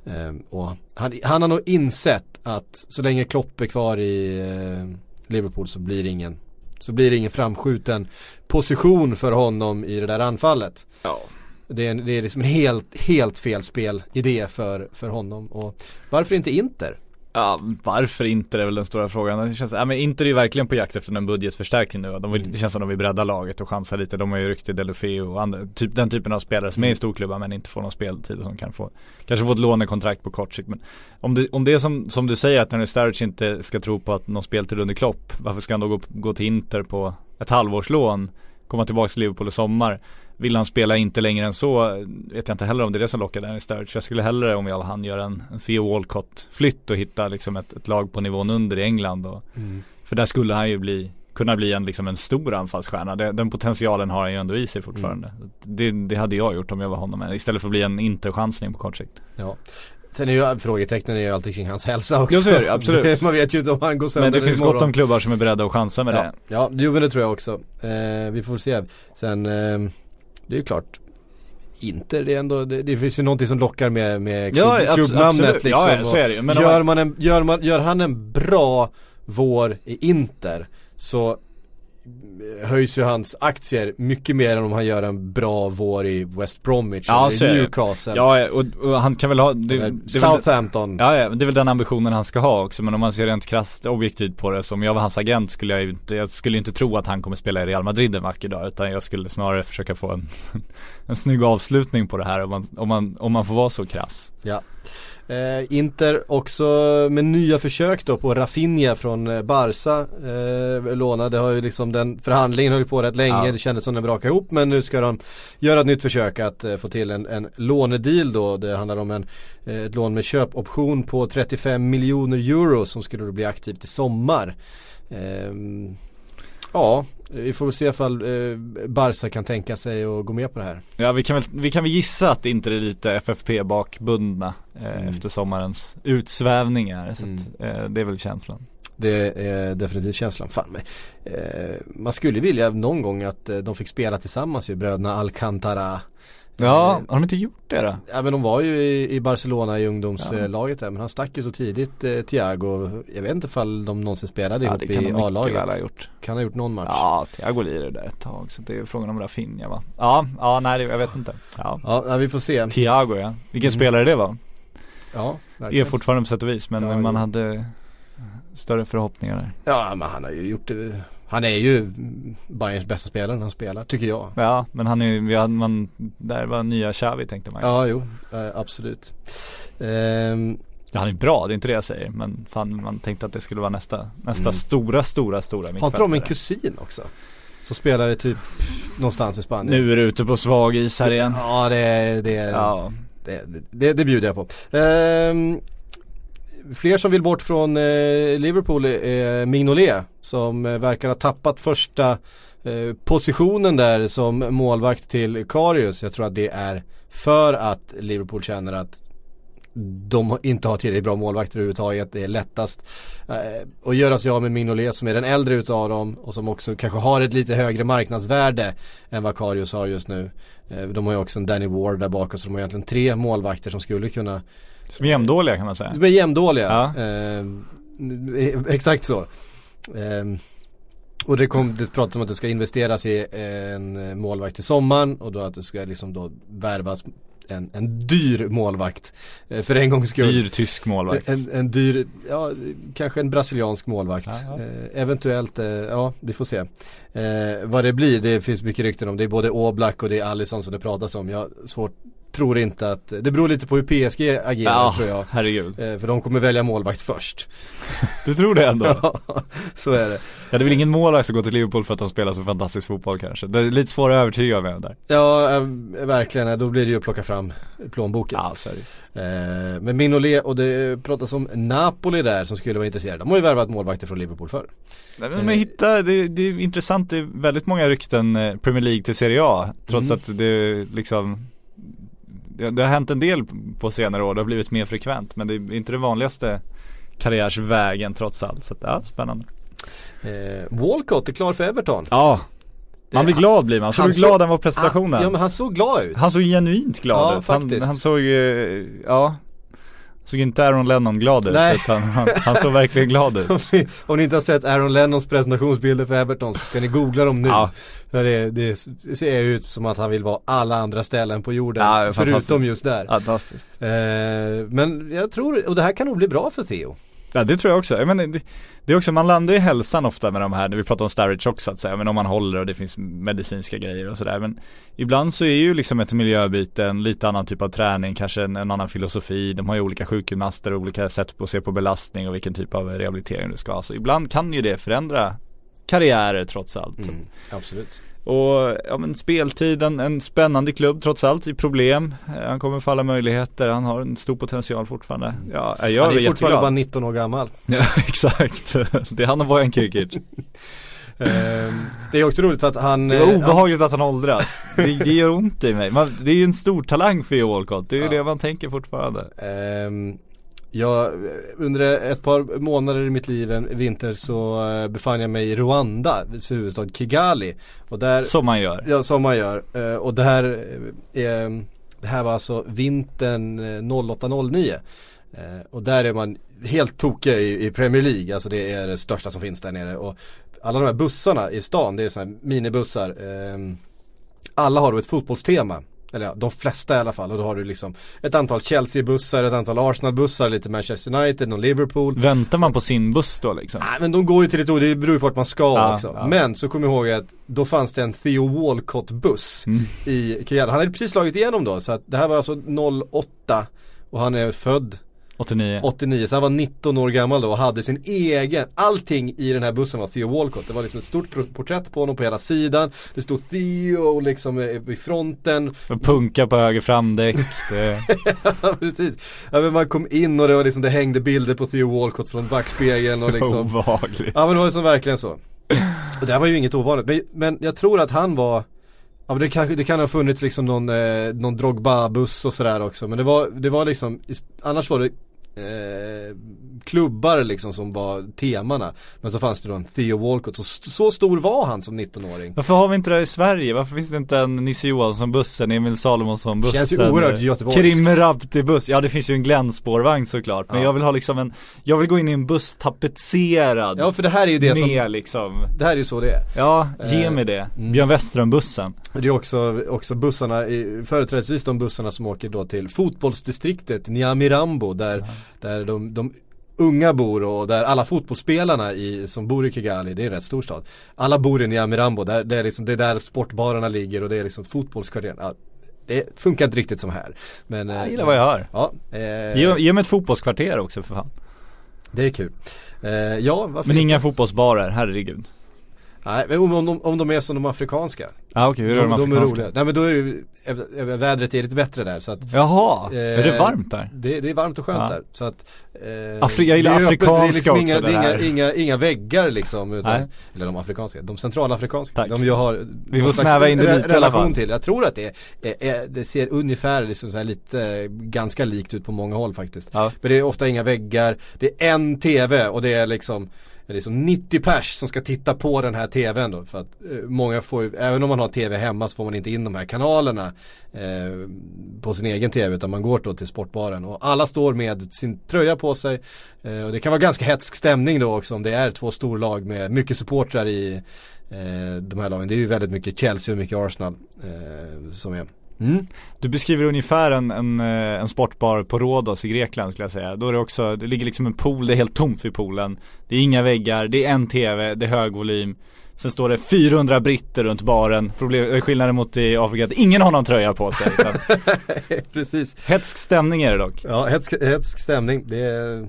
Eh, och han, han har nog insett att så länge Klopp är kvar i eh, Liverpool så blir det ingen, så blir det ingen framskjuten position för honom i det där anfallet. Ja. Det är, det är liksom en helt, helt fel spelidé för, för honom. Och varför inte Inter? Ja, varför inte, det är väl den stora frågan. Det känns, ja, men Inter är ju verkligen på jakt efter en budgetförstärkning nu. De vill, det känns som de vill bredda laget och chansa lite. De har ju rykte Delofeo och andra, typ, den typen av spelare som är i storklubbar men inte får någon speltid och som kan få, kanske få ett lånekontrakt på kort sikt. Men om det, om det är som, som du säger att när Sturridge inte ska tro på att någon speltid under Klopp, varför ska han då gå, gå till Inter på ett halvårslån, komma tillbaka till Liverpool i sommar? Vill han spela inte längre än så vet jag inte heller om det är det som lockar Danny Sturridge. Jag skulle hellre, om jag var han, göra en, en Theo Walcott-flytt och hitta liksom ett, ett lag på nivån under i England. Och, mm. För där skulle han ju bli, kunna bli en, liksom en stor anfallsstjärna. Det, den potentialen har han ju ändå i sig fortfarande. Mm. Det, det hade jag gjort om jag var honom, istället för att bli en interchansning på kort sikt. Ja. Sen är ju frågetecknen är ju alltid kring hans hälsa också. Ja, det, absolut. Man vet ju inte om han går sönder. Men det finns gott om klubbar som är beredda att chansa med ja. det. Ja, jo, men det tror jag också. Eh, vi får se. Sen... Eh, det är ju klart Inter, det är ändå det, det finns ju någonting som lockar med med klubb, ja, klubbnamnet liksom. Ja, så är det ju. Men gör man en, gör man gör han en bra vår i Inter så höjs ju hans aktier mycket mer än om han gör en bra vår i West Bromwich, ja, eller Newcastle. Ja, och, och han kan väl ha det, det Southampton. Väl, ja, ja, det är väl den ambitionen han ska ha också, men om man ser rent krasst objektivt på det, som jag var hans agent skulle jag inte jag skulle inte tro att han kommer spela i Real Madrid en vacker dag, utan jag skulle snarare försöka få en en snygg avslutning på det här om man om man om man får vara så krass. Ja. Eh, Inter också med nya försök då på Rafinha från Barca, eh, låna. Det har ju liksom, den förhandlingen höll på rätt länge, ja. Det kändes som den brakade ihop, men nu ska de göra ett nytt försök att eh, få till en, en lånedeal då. Det handlar om en, eh, ett lån med köpoption på trettiofem miljoner euro som skulle bli aktivt i sommar. eh, Ja, vi får se ifall eh, Barca kan tänka sig att gå med på det här. Ja, vi kan väl, vi kan väl gissa att det inte är lite F F P-bakbundna eh, mm. efter sommarens utsvävningar. Så mm. att, eh, det är väl känslan. Det är definitivt känslan. Fan, men, eh, man skulle vilja någon gång att eh, de fick spela tillsammans, ju, bröderna Alcantara. Ja, har de inte gjort det då? Ja, men de var ju i, i Barcelona i ungdomslaget, ja. Där, men han stack ju så tidigt, eh, Thiago. Jag vet inte ifall de någonsin spelade ihop, ja, i A-laget. Väl ha gjort. Kan ha gjort någon match. Ja, Thiago lirar där ett tag, så det är frågan om Rafinha, va? Ja, ja, nej, jag vet inte. Ja, ja, vi får se. Thiago, ja. Vilken mm. spelare det var? Ja, verkligen. Är fortfarande på sätt och vis, men ja, man jo. hade större förhoppningar där. Ja, men han har ju gjort det. Han är ju Bayerns bästa spelare när han spelar, tycker jag. Ja, men han är, vi hade, man, där var nya Xavi, tänkte man. Ja, jo, absolut. Ehm. Ja, han är bra, det är inte det jag säger. Men fan, man tänkte att det skulle vara nästa, nästa mm. stora, stora, stora mittfältare. Har inte de en kusin också? Så spelar det typ någonstans i Spanien. Nu är du ute på svag is här igen. Ja, det, det, ja. det, det, det bjuder jag på. Ehm. Fler som vill bort från eh, Liverpool är eh, Mignolet, som eh, verkar ha tappat första eh, positionen där som målvakt till Karius. Jag tror att det är för att Liverpool känner att de inte har tillräckligt bra målvakter överhuvudtaget. Det är lättast eh, att göra sig av med Mignolet, som är den äldre utav dem och som också kanske har ett lite högre marknadsvärde än vad Karius har just nu. Eh, de har ju också en Danny Ward där bakom, så de har egentligen tre målvakter som skulle kunna... Som är jämndåliga, kan man säga. Som är jämndåliga, ja. eh, Exakt så. eh, Och det, kom, det pratas om att det ska investeras i en målvakt till sommaren, och då att det ska liksom då värvas en, en dyr målvakt, eh, för en gångs skull. Dyr tysk målvakt, en, en dyr, ja, kanske en brasiliansk målvakt, ja, ja. Eh, Eventuellt, eh, ja, vi får se eh, vad det blir. Det finns mycket rykten om det. Det är både Oblak och det är Alisson som det pratas om. Jag har svårt. Tror inte att, det beror lite på hur P S G agerar, ja, tror jag. Herregud. Eh, för de kommer välja målvakt först. Du tror det ändå? Ja, så är det. Ja, det är väl ingen målvakt som går till Liverpool för att de spelar så fantastisk fotboll kanske. Det är lite svårt att övertyga med där. Ja, eh, verkligen. Då blir det ju att plocka fram plånboken. Ja, så är det. Eh, men Mignolet, och det pratas om Napoli där som skulle vara intresserade. De har ju värvat målvakter från Liverpool förr. Nej, men man hittar, det, det är intressant. Det är väldigt många rykten Premier League till Serie A. Trots mm. att det liksom... Det har hänt en del på senare år. Det har blivit mer frekvent, men det är inte den vanligaste karriärsvägen trots allt. Så ja, spännande. eh, Walcott är klar för Everton. Ja, man blir glad, blir man. Så han såg glad, han var prestationen. han, ja, men han såg glad ut. Han såg genuint glad, ja, ut. Han, han såg Ja såg inte Aaron Lennon glad ut. Nej. Utan han, han såg verkligen glad ut. om, ni, om ni inte har sett Aaron Lennons presentationsbilder för Everton, så ska ni googla dem nu. Ja. För det, det ser ut som att han vill vara alla andra ställen på jorden, ja, förutom just där. Fantastiskt. Eh, men jag tror, och det här kan nog bli bra för Theo. Ja, det tror jag också. Jag menar, det, det är också, man landar i hälsan ofta med de här, när vi pratar om Sturridge också, att säga, men om man håller och det finns medicinska grejer och sådär, men ibland så är ju liksom ett miljöbyte, en lite annan typ av träning, kanske en, en annan filosofi. De har ju olika sjukgymnaster och olika sätt på att se på belastning och vilken typ av rehabilitering du ska ha. Så ibland kan ju det förändra karriärer trots allt. Mm, absolut. Och ja, men speltiden, en spännande klubb trots allt i problem. Han kommer få alla möjligheter. Han har en stor potential fortfarande. Ja, jag är han är fortfarande bara nitton år gammal. Ja, exakt. Det är han och Bojan Kirkic. Det är också roligt för att han... Det är obehagligt han... att han åldras. Det, det gör ont i mig. Man, det är ju en stor talang för Walcott. Det är ju ja. det man tänker fortfarande. Um... Jag, under ett par månader i mitt liv en vinter, så befann jag mig i Rwanda, huvudstad Kigali, och där, som man gör. Ja, som man gör. Och där, det här var alltså vintern åtta noll nio. Eh, och där är man helt tokiga i, i Premier League. Alltså det är det största som finns där nere. Och alla de här bussarna i stan, det är såna här minibussar. Eh, alla har då ett fotbollstema. Eller ja, de flesta i alla fall. Och då har du liksom ett antal Chelsea-bussar, ett antal Arsenal-bussar, lite Manchester United, någon Liverpool. Väntar man på sin buss då liksom? Nej, men de går ju till ett ord, det beror ju på vart man ska ja, också. Ja. Men så kommer jag ihåg att då fanns det en Theo Walcott-buss mm. i Kajal. Han hade precis slagit igenom då, så att det här var alltså noll åtta och han är född åttionio, åttionio så han var nitton år gammal då och hade sin egen, allting i den här bussen var Theo Walcott. Det var liksom ett stort porträtt på honom på hela sidan. Det stod Theo liksom i fronten. Och punka på höger framdäck. Ja, precis. Ja, men man kom in och det var liksom, det hängde bilder på Theo Walcott från backspegeln och liksom. Ovagligt. Ja, men det var ju liksom verkligen så. Och det här var ju inget ovanligt, men, men jag tror att han var ja, men det, kan, det kan ha funnits liksom någon, eh, någon Drogba-buss och sådär också. Men det var, det var liksom, annars var det Eh, klubbar liksom som var temana, men så fanns det då en Theo Walcott, så, st- så stor var han som nittonåring. Varför har vi inte det i Sverige? Varför finns det inte en Nisse Johansson-bussen, Emil Salomonsson-bussen? Känns ju oerhört göteborgskt. Krim Rapti-buss. Ja, det finns ju en glänsspårvagn såklart, men ja. jag vill ha liksom en, jag vill gå in i en buss tapetserad. Ja, för det här är ju det som liksom, det här är ju så det är. Ja, ge eh, mig det. Björn Westerholm-bussen. Det är också, också bussarna, företrädesvis de bussarna som åker då till fotbollsdistriktet Nyamirambo, där ja. Där de, de unga bor och där alla fotbollsspelarna i, som bor i Kigali, det är en rätt stor stad. Alla bor i Nyamirambo, där, det, är liksom, det är där sportbarerna ligger och det är liksom fotbollskvarteren. Ja, det funkar inte riktigt som här. Men, jag gillar eh, vad jag hör. Ja, eh, ge, ge mig ett fotbollskvarter också för fan. Det är kul. Eh, ja, varför men inte? Inga fotbollsbarer, herregud. Nej, men om, om, om de är som de afrikanska. Ah, okej, okay. Hur är de, de afrikanska? De är roliga. Nej, men då är ju, vädret är lite bättre där så att, jaha, eh, är det varmt där? Det, det är varmt och skönt ah. där så att, eh, Afri- jag gillar afrikanska öppet, det är liksom också, inga, det här. Inga, inga, inga väggar liksom utan, eller de afrikanska, de centralafrikanska. Tack. De jag har vi får snäva in re- lite, relation till. Jag tror att det, är, det ser ungefär liksom så här lite ganska likt ut på många håll faktiskt. Ah. Men det är ofta inga väggar. Det är en T V och det är liksom det är som nittio pers som ska titta på den här tvn då, för att eh, många får ju, även om man har tv hemma så får man inte in de här kanalerna eh, på sin egen tv, utan man går då till sportbaren och alla står med sin tröja på sig eh, och det kan vara ganska hetsk stämning då också om det är två storlag med mycket supportrar i eh, de här lagen. Det är ju väldigt mycket Chelsea och mycket Arsenal eh, som är. Mm. Du beskriver ungefär en, en, en sportbar på Rhodos i Grekland skulle jag säga. Då är det också, det ligger liksom en pool, det är helt tomt vid poolen. Det är inga väggar, det är en tv, det är hög volym. Sen står det fyrahundra britter runt baren. Problem, skillnaden mot i Afrika att ingen har någon tröja på sig. Precis. Hetsk stämning är det dock. Ja, hetsk, hetsk stämning, det är...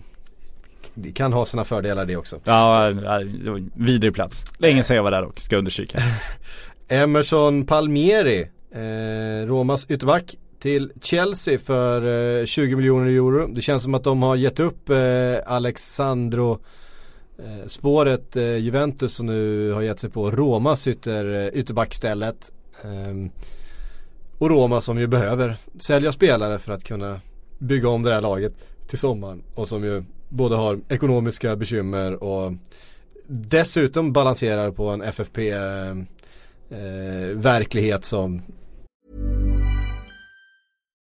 Det kan ha sina fördelar det också. Ja, vidrig plats. Länge sedan jag var där dock, ska undersöka. Emerson Palmieri, Eh, Romas ytterback till Chelsea för eh, tjugo miljoner euro. Det känns som att de har gett upp eh, Alexandro eh, spåret eh, Juventus som nu har gett sig på Romas ytter, ytterbackstället eh, och Roma som ju behöver sälja spelare för att kunna bygga om det här laget till sommaren och som ju både har ekonomiska bekymmer och dessutom balanserar på en F F P eh, Uh, verklighet som...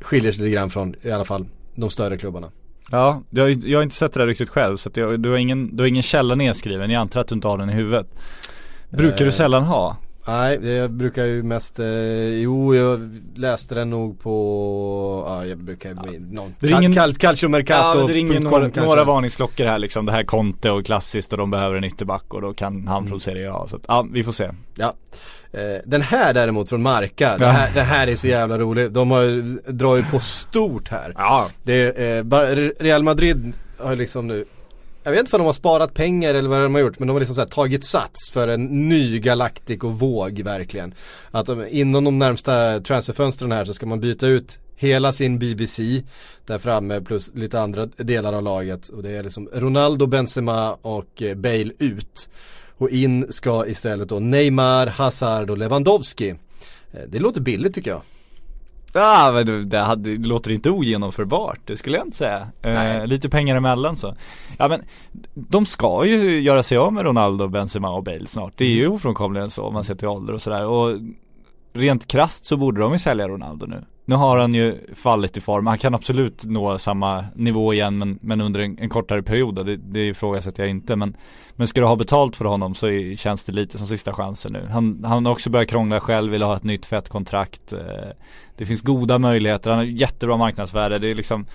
Skiljer sig lite grann från i alla fall de större klubbarna. Ja, jag, jag har inte sett det där riktigt själv så att jag, du, har ingen, du har ingen källa nedskriven. Jag antar att du inte har den i huvudet. Brukar eh, du sällan ha? Nej, jag brukar ju mest... Eh, jo, jag läste den nog på... Ja, jag brukar... Ja. Någon, det ringer kal- Calciomercato. Ja, det ringer några, några varningsklockor här liksom. Det här Conte och klassiskt och de behöver en ytterback och då kan han från Serie A. Så att, ja, vi får se. Ja. Den här däremot från Marca, det här, det här är så jävla roligt. De har, drar ju på stort här. Ja. Det är, Real Madrid har liksom nu... Jag vet inte om de har sparat pengar eller vad de har gjort, men de har liksom så här tagit sats för en ny galaktik och våg verkligen. Att de, inom de närmsta transferfönstren här så ska man byta ut hela sin B B C där framme plus lite andra delar av laget. Och det är liksom Ronaldo, Benzema och Bale ut. Och in ska istället då Neymar, Hazard och Lewandowski. Det låter billigt tycker jag. Ja, men det, hade, det låter inte ogenomförbart, det skulle jag inte säga. Eh, lite pengar emellan så. Ja, men de ska ju göra sig av med Ronaldo, Benzema och Bale snart. Det är ju ofrånkomligen så om man ser till ålder och sådär. Och rent krasst så borde de ju sälja Ronaldo nu. Nu har han ju fallit i form. Han kan absolut nå samma nivå igen, men, men under en, en kortare period. Det, det ifrågasätter jag inte. Men, men ska du ha betalt för honom så är, känns det lite som sista chansen nu. Han, han har också börjat krångla själv, vill ha ett nytt fett kontrakt. Det finns goda möjligheter. Han har jättebra marknadsvärde. Det är liksom,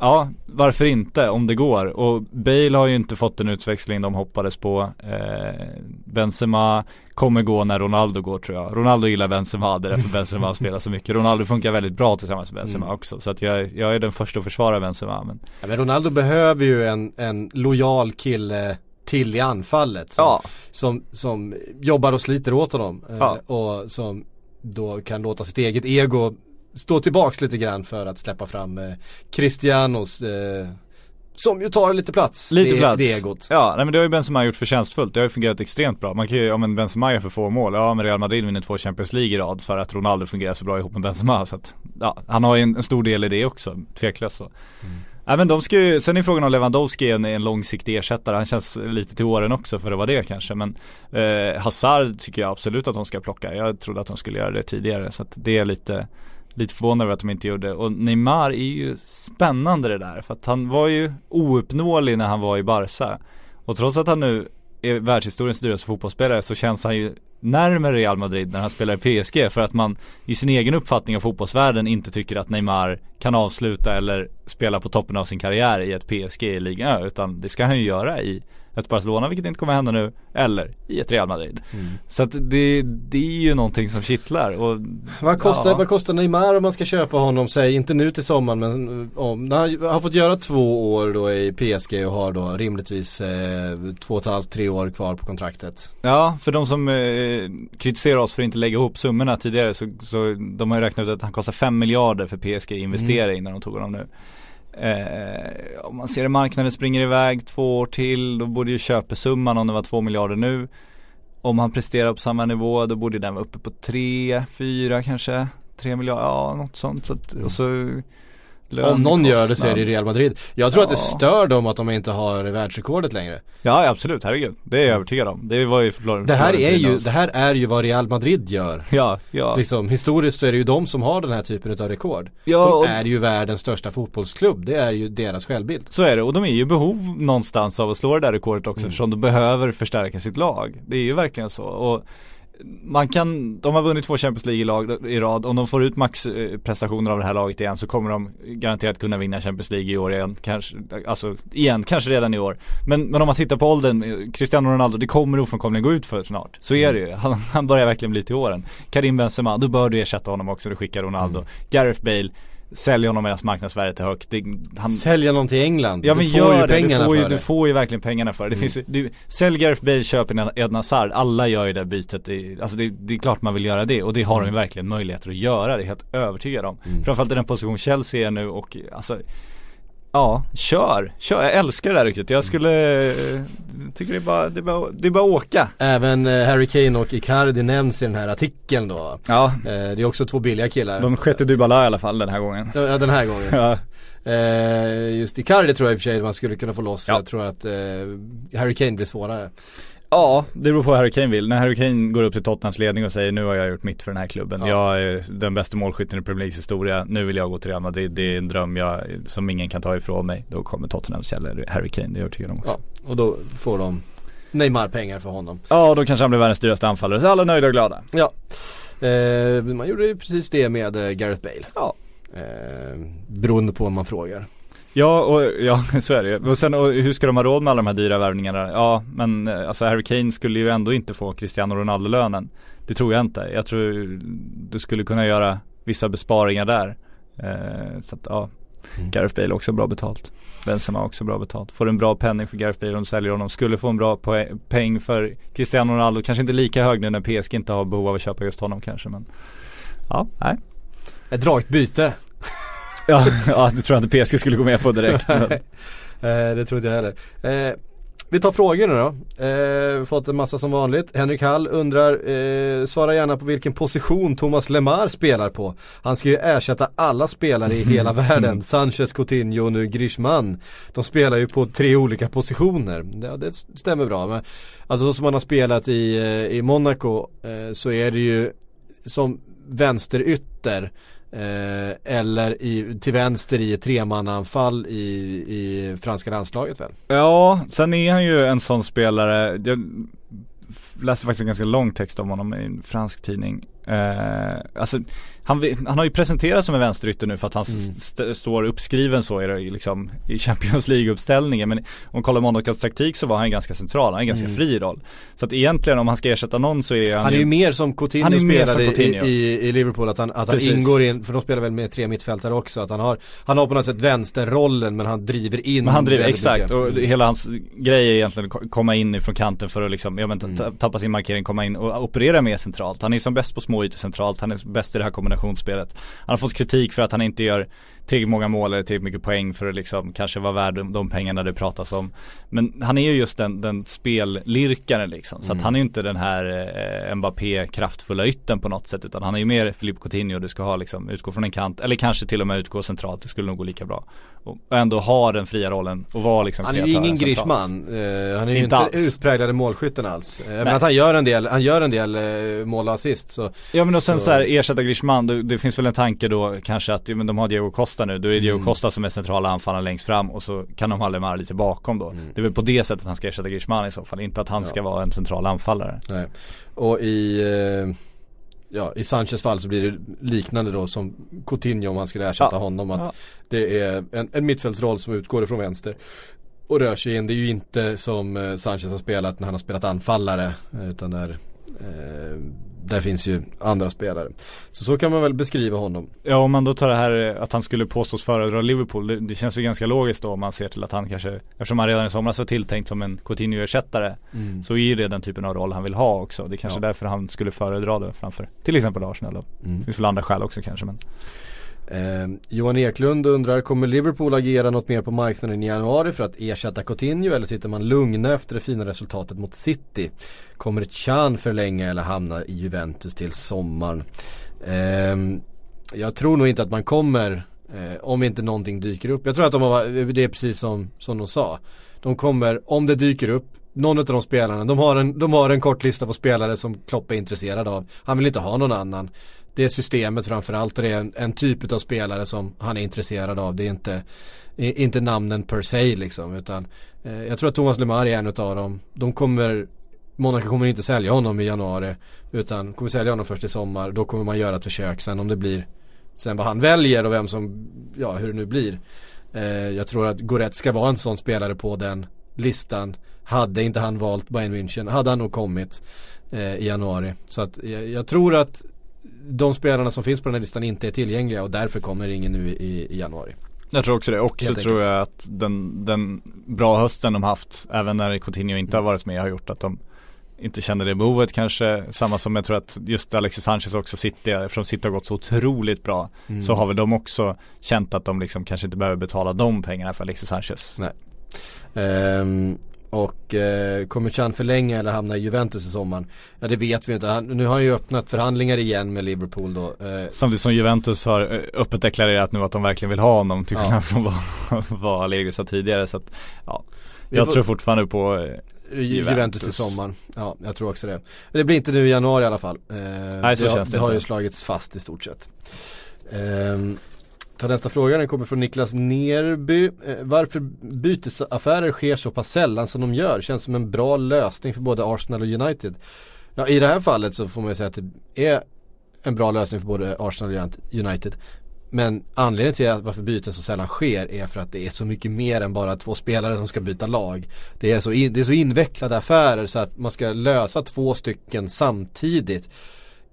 ja, varför inte om det går? Och Bale har ju inte fått den utväxling de hoppades på. Eh, Benzema kommer gå när Ronaldo går, tror jag. Ronaldo gillar Benzema, det är därför Benzema spelar så mycket. Ronaldo funkar väldigt bra tillsammans med Benzema mm. också. Så att jag, jag är den första att försvara Benzema. Men, ja, men Ronaldo behöver ju en, en lojal kille till i anfallet. Som, ja. som, som jobbar och sliter åt honom. Eh, ja. Och som då kan låta sitt eget ego stå tillbaks lite grann för att släppa fram eh, Cristianos eh, som ju tar lite plats. Lite det, plats. Det är gott. Ja, nej, men det har ju Benzema gjort förtjänstfullt. Det har ju fungerat extremt bra. Man kan ju, ja, men Benzema gör för få mål. Ja, men Real Madrid vinner två Champions League i rad för att Ronaldo fungerar så bra ihop med Benzema. Så att, ja, han har ju en, en stor del i det också. Tveklöst så. Mm. Ja, men de ska ju, sen är frågan om Lewandowski är en, en långsiktig ersättare. Han känns lite till åren också för att vara det kanske. Men eh, Hazard tycker jag absolut att de ska plocka. Jag trodde att de skulle göra det tidigare. Så att det är lite... Lite förvånad över att de inte gjorde. Och Neymar är ju spännande det där. För att han var ju ouppnåelig när han var i Barca. Och trots att han nu är världshistoriens dyraste fotbollsspelare så känns han ju närmare Real Madrid när han spelar i P S G. För att man i sin egen uppfattning av fotbollsvärlden inte tycker att Neymar kan avsluta eller spela på toppen av sin karriär i ett P S G i Liga. Utan det ska han ju göra i ett Barcelona, vilket inte kommer hända nu, eller i ett Real Madrid. Mm. Så att det, det är ju någonting som kittlar. Och, vad, kostar, ja. vad kostar Neymar om man ska köpa honom? Säg, inte nu till sommaren, men om, när han har fått göra två år då i P S G och har då rimligtvis eh, två och ett halvt, tre år kvar på kontraktet. Ja, för de som eh, kritiserar oss för att inte lägga ihop summorna tidigare så, så de har ju räknat ut att han kostar fem miljarder för P S G investering mm. när de tog honom nu. Eh, om man ser att marknaden springer iväg två år till, då borde ju köpesumman, om det var två miljarder nu, om han presterar på samma nivå, då borde den vara uppe på tre, fyra kanske, tre miljarder, ja, något sånt. Så att, och så om någon gör det så är det Real Madrid. Jag tror ja. att det stör dem att de inte har världsrekordet längre. Ja, absolut, herregud. Det är jag övertygad om. Det var ju förklar- det här är ju det här är ju vad Real Madrid gör. Ja, ja. Liksom, historiskt så är det ju de som har den här typen av rekord. Ja, de och... är ju världens största fotbollsklubb. Det är ju deras självbild. Så är det, och de är ju behov någonstans av att slå det där rekordet också, mm. eftersom de behöver förstärka sitt lag. Det är ju verkligen så. Och man kan, de har vunnit två Champions League i, lag, i rad. Om de får ut maxprestationer av det här laget igen så kommer de garanterat kunna vinna Champions League i år igen. Kanske, alltså, igen, kanske redan i år. Men, men om man tittar på åldern, Cristiano Ronaldo, det kommer ofrånkomligen gå ut för snart. Så är det ju. Han, han börjar verkligen bli till åren. Karim Benzema, då bör du ersätta honom också. Du skickar Ronaldo. Mm. Gareth Bale, sälj honom medan marknadsvärdet är högt. Det, han... Sälj honom till England. Ja, men du får ju det. pengarna du får ju, för det. Du får ju verkligen pengarna för det. Mm. Det finns, du, sälj Gareth Bale, köp Eden Hazard. Alla gör ju det bytet. I, alltså det, det är klart man vill göra det. Och det har mm. de verkligen möjligheter att göra. Det är helt övertygad om. Mm. Framförallt i den position Chelsea är nu. Och alltså... Ja, kör. kör. Jag älskar det där riktigt. Jag skulle tycker det är bara det är bara, det är bara åka. Även Harry Kane och Icardi nämns i den här artikeln då. Ja. Det är också två billiga killar. De skötte Dybala i alla fall den här gången. Ja, den här gången. Ja. Just Icardi tror jag i och för sig man skulle kunna få loss. Ja. Jag tror att Harry Kane blir svårare. Ja, det beror på vad Harry Kane vill. När Harry Kane går upp till Tottenhams ledning och säger nu har jag gjort mitt för den här klubben. Ja. Jag är den bästa målskytten i Premier Leagues historia. Nu vill jag gå till Real Madrid. Det är en dröm jag, som ingen kan ta ifrån mig. Då kommer Tottenhams källor Harry Kane, det övertygar de också. Ja, och då får de Neymar-pengar för honom. Ja, då kanske han blir världens dyraste anfallare. Så alla nöjda och glada. Ja, eh, man gjorde ju precis det med Gareth Bale. Ja. Eh, beroende på vad man frågar. Ja, och, ja, så är det ju. Och sen, och hur ska de ha råd med alla de här dyra värvningarna? Ja, men alltså, Harry Kane skulle ju ändå inte få Cristiano Ronaldo-lönen. Det tror jag inte. Jag tror du skulle kunna göra vissa besparingar där. Eh, så att, ja. Mm. Gareth Bale också bra betalt. Benzema också bra betalt. Får en bra penning för Gareth Bale om de säljer honom. Skulle få en bra poäng, peng för Cristiano Ronaldo. Kanske inte lika hög nu när P S G inte har behov av att köpa just honom kanske. Men, ja, nej. Ett rakt byte. ja, ja, det tror jag inte P S G skulle gå med på direkt. Men... eh, det tror inte jag heller. Eh, vi tar frågor nu då. Eh, fått en massa som vanligt. Henrik Hall undrar, eh, svara gärna på vilken position Thomas Lemar spelar på. Han ska ju ersätta alla spelare i hela världen. Sanchez, Coutinho och nu Griezmann. De spelar ju på tre olika positioner. Ja, det stämmer bra. Men, alltså så som man har spelat i, i Monaco eh, så är det ju som vänsterytter eh, eller i, till vänster i tremananfall i, i franska landslaget väl? Ja, sen är han ju en sån spelare. Jag läste faktiskt en ganska lång text om honom i en fransk tidning. Eh, alltså, han, han har ju presenterats som en vänsterytter nu för att han mm. st- står uppskriven så är det liksom, i Champions League-uppställningen. Men om man kollar Monacos taktik så var han ganska central, han är en ganska mm. fri roll. Så att egentligen om han ska ersätta någon så är han, han är ju mer som Coutinho spelade i, i, i Liverpool, att han, att han ingår in, för de spelar väl med tre mittfältare också, att han har, han har på något sätt vänsterrollen men han driver in. Men han driver, exakt, och mm. hela hans grej är egentligen att komma in från kanten för att liksom, jag vet inte, mm. tappa sin markering, komma in och operera mer centralt. Han är som bäst på små ytor centralt, han är bäst i det här kombinationsspelet. Han har fått kritik för att han inte gör tillräckligt många mål eller tillräckligt mycket poäng för att liksom kanske vara värd de pengarna det pratas om. Men han är ju just den, den spellirkaren liksom. Så mm. att han är ju inte den här eh, Mbappé-kraftfulla ytten på något sätt, utan han är ju mer Philippe Coutinho. Du ska ha liksom, utgå från en kant eller kanske till och med utgå centralt, det skulle nog gå lika bra. Och ändå ha den fria rollen och vara liksom. Han är ju ingen Griezmann, uh, han är ju inte, inte utpräglade målskytten alls. Uh, men att han gör en del, han gör en del uh, mål och assist så. Ja, men och sen så, så här, ersätta Griezmann, det, det finns väl en tanke då kanske att men de har Diego Costa nu, då är det Diego mm. Costa som är centrala anfallaren längst fram och så kan de ha Lemar lite bakom då. Mm. Det är väl på det sättet han ska ersätta Griezmann i så fall, inte att han ja. ska vara en central anfallare. Nej. Och i uh... ja, i Sanchez fall så blir det liknande då som Coutinho om han skulle ersätta ja. honom, att ja. det är en, en mittfältsroll som utgår ifrån vänster och rör sig in. Det är ju inte som Sanchez har spelat när han har spelat anfallare, utan där, eh, där finns ju andra spelare. Så så kan man väl beskriva honom. Ja, om man då tar det här att han skulle påstås föredra Liverpool, det, det känns ju ganska logiskt då om man ser till att han kanske, eftersom han redan i somras var tilltänkt som en Coutinho-ersättare, mm. så är det den typen av roll han vill ha också. Det är kanske ja. därför han skulle föredra det framför till exempel Arsenal då. Mm. Det finns väl andra skäl också kanske, men... Eh, Johan Eklund undrar, kommer Liverpool agera något mer på marknaden i januari för att ersätta Coutinho, eller sitter man lugna efter det fina resultatet mot City? Kommer Chan förlänga eller hamna i Juventus till sommaren? Eh, jag tror nog inte att man kommer, eh, om inte någonting dyker upp. Jag tror att de har, det är precis som, som de sa, de kommer, om det dyker upp någon av de spelarna, de har en, de har en kort lista på spelare som Klopp är intresserad av. Han vill inte ha någon annan. Det är systemet framförallt, och det är en, en typ av spelare som han är intresserad av. Det är inte, inte namnen per se liksom, utan eh, jag tror att Thomas Lemar är en av dem. De kommer, Monaco kommer inte sälja honom i januari, utan kommer sälja honom först i sommar. Då kommer man göra ett försök, sen om det blir, sen vad han väljer och vem som, ja, hur det nu blir. Eh, jag tror att Goretzka ska vara en sån spelare på den listan. Hade inte han valt Bayern München hade han nog kommit eh, i januari. Så att jag, jag tror att de spelarna som finns på den här listan inte är tillgängliga, och därför kommer ingen nu i, i januari. Jag tror också det, och så tror jag att den, den bra hösten de haft, även när Coutinho inte har varit med, har gjort att de inte känner det behovet kanske. Samma som jag tror att just Alexis Sanchez också sitter, eftersom City har gått så otroligt bra, mm. så har väl de också känt att de liksom kanske inte behöver betala de pengarna för Alexis Sanchez. Nej. Um... Och eh, kommer Chan förlänga eller hamna i Juventus i sommaren? Ja, det vet vi inte. Han, nu har han ju öppnat förhandlingar igen med Liverpool då. Eh. Samtidigt som Juventus har öppet deklarerat nu att de verkligen vill ha honom, tycker ja. från vad, vad Allegri sa tidigare. Så att, ja. Jag får... tror fortfarande på eh, Juventus. Juventus i sommaren. Ja, jag tror också det. Men det blir inte nu i januari i alla fall. Eh, Nej, så det, känns det, det har ju slagits fast i stort sett. Ehm... Ta nästa fråga, den kommer från Niklas Nerby. Varför bytesaffärer sker så pass sällan som de gör känns som en bra lösning för både Arsenal och United. Ja, i det här fallet så får man ju säga att det är en bra lösning för både Arsenal och United. Men anledningen till att varför byten så sällan sker är för att det är så mycket mer än bara två spelare som ska byta lag. Det är så, in, det är så invecklade affärer, så att man ska lösa två stycken samtidigt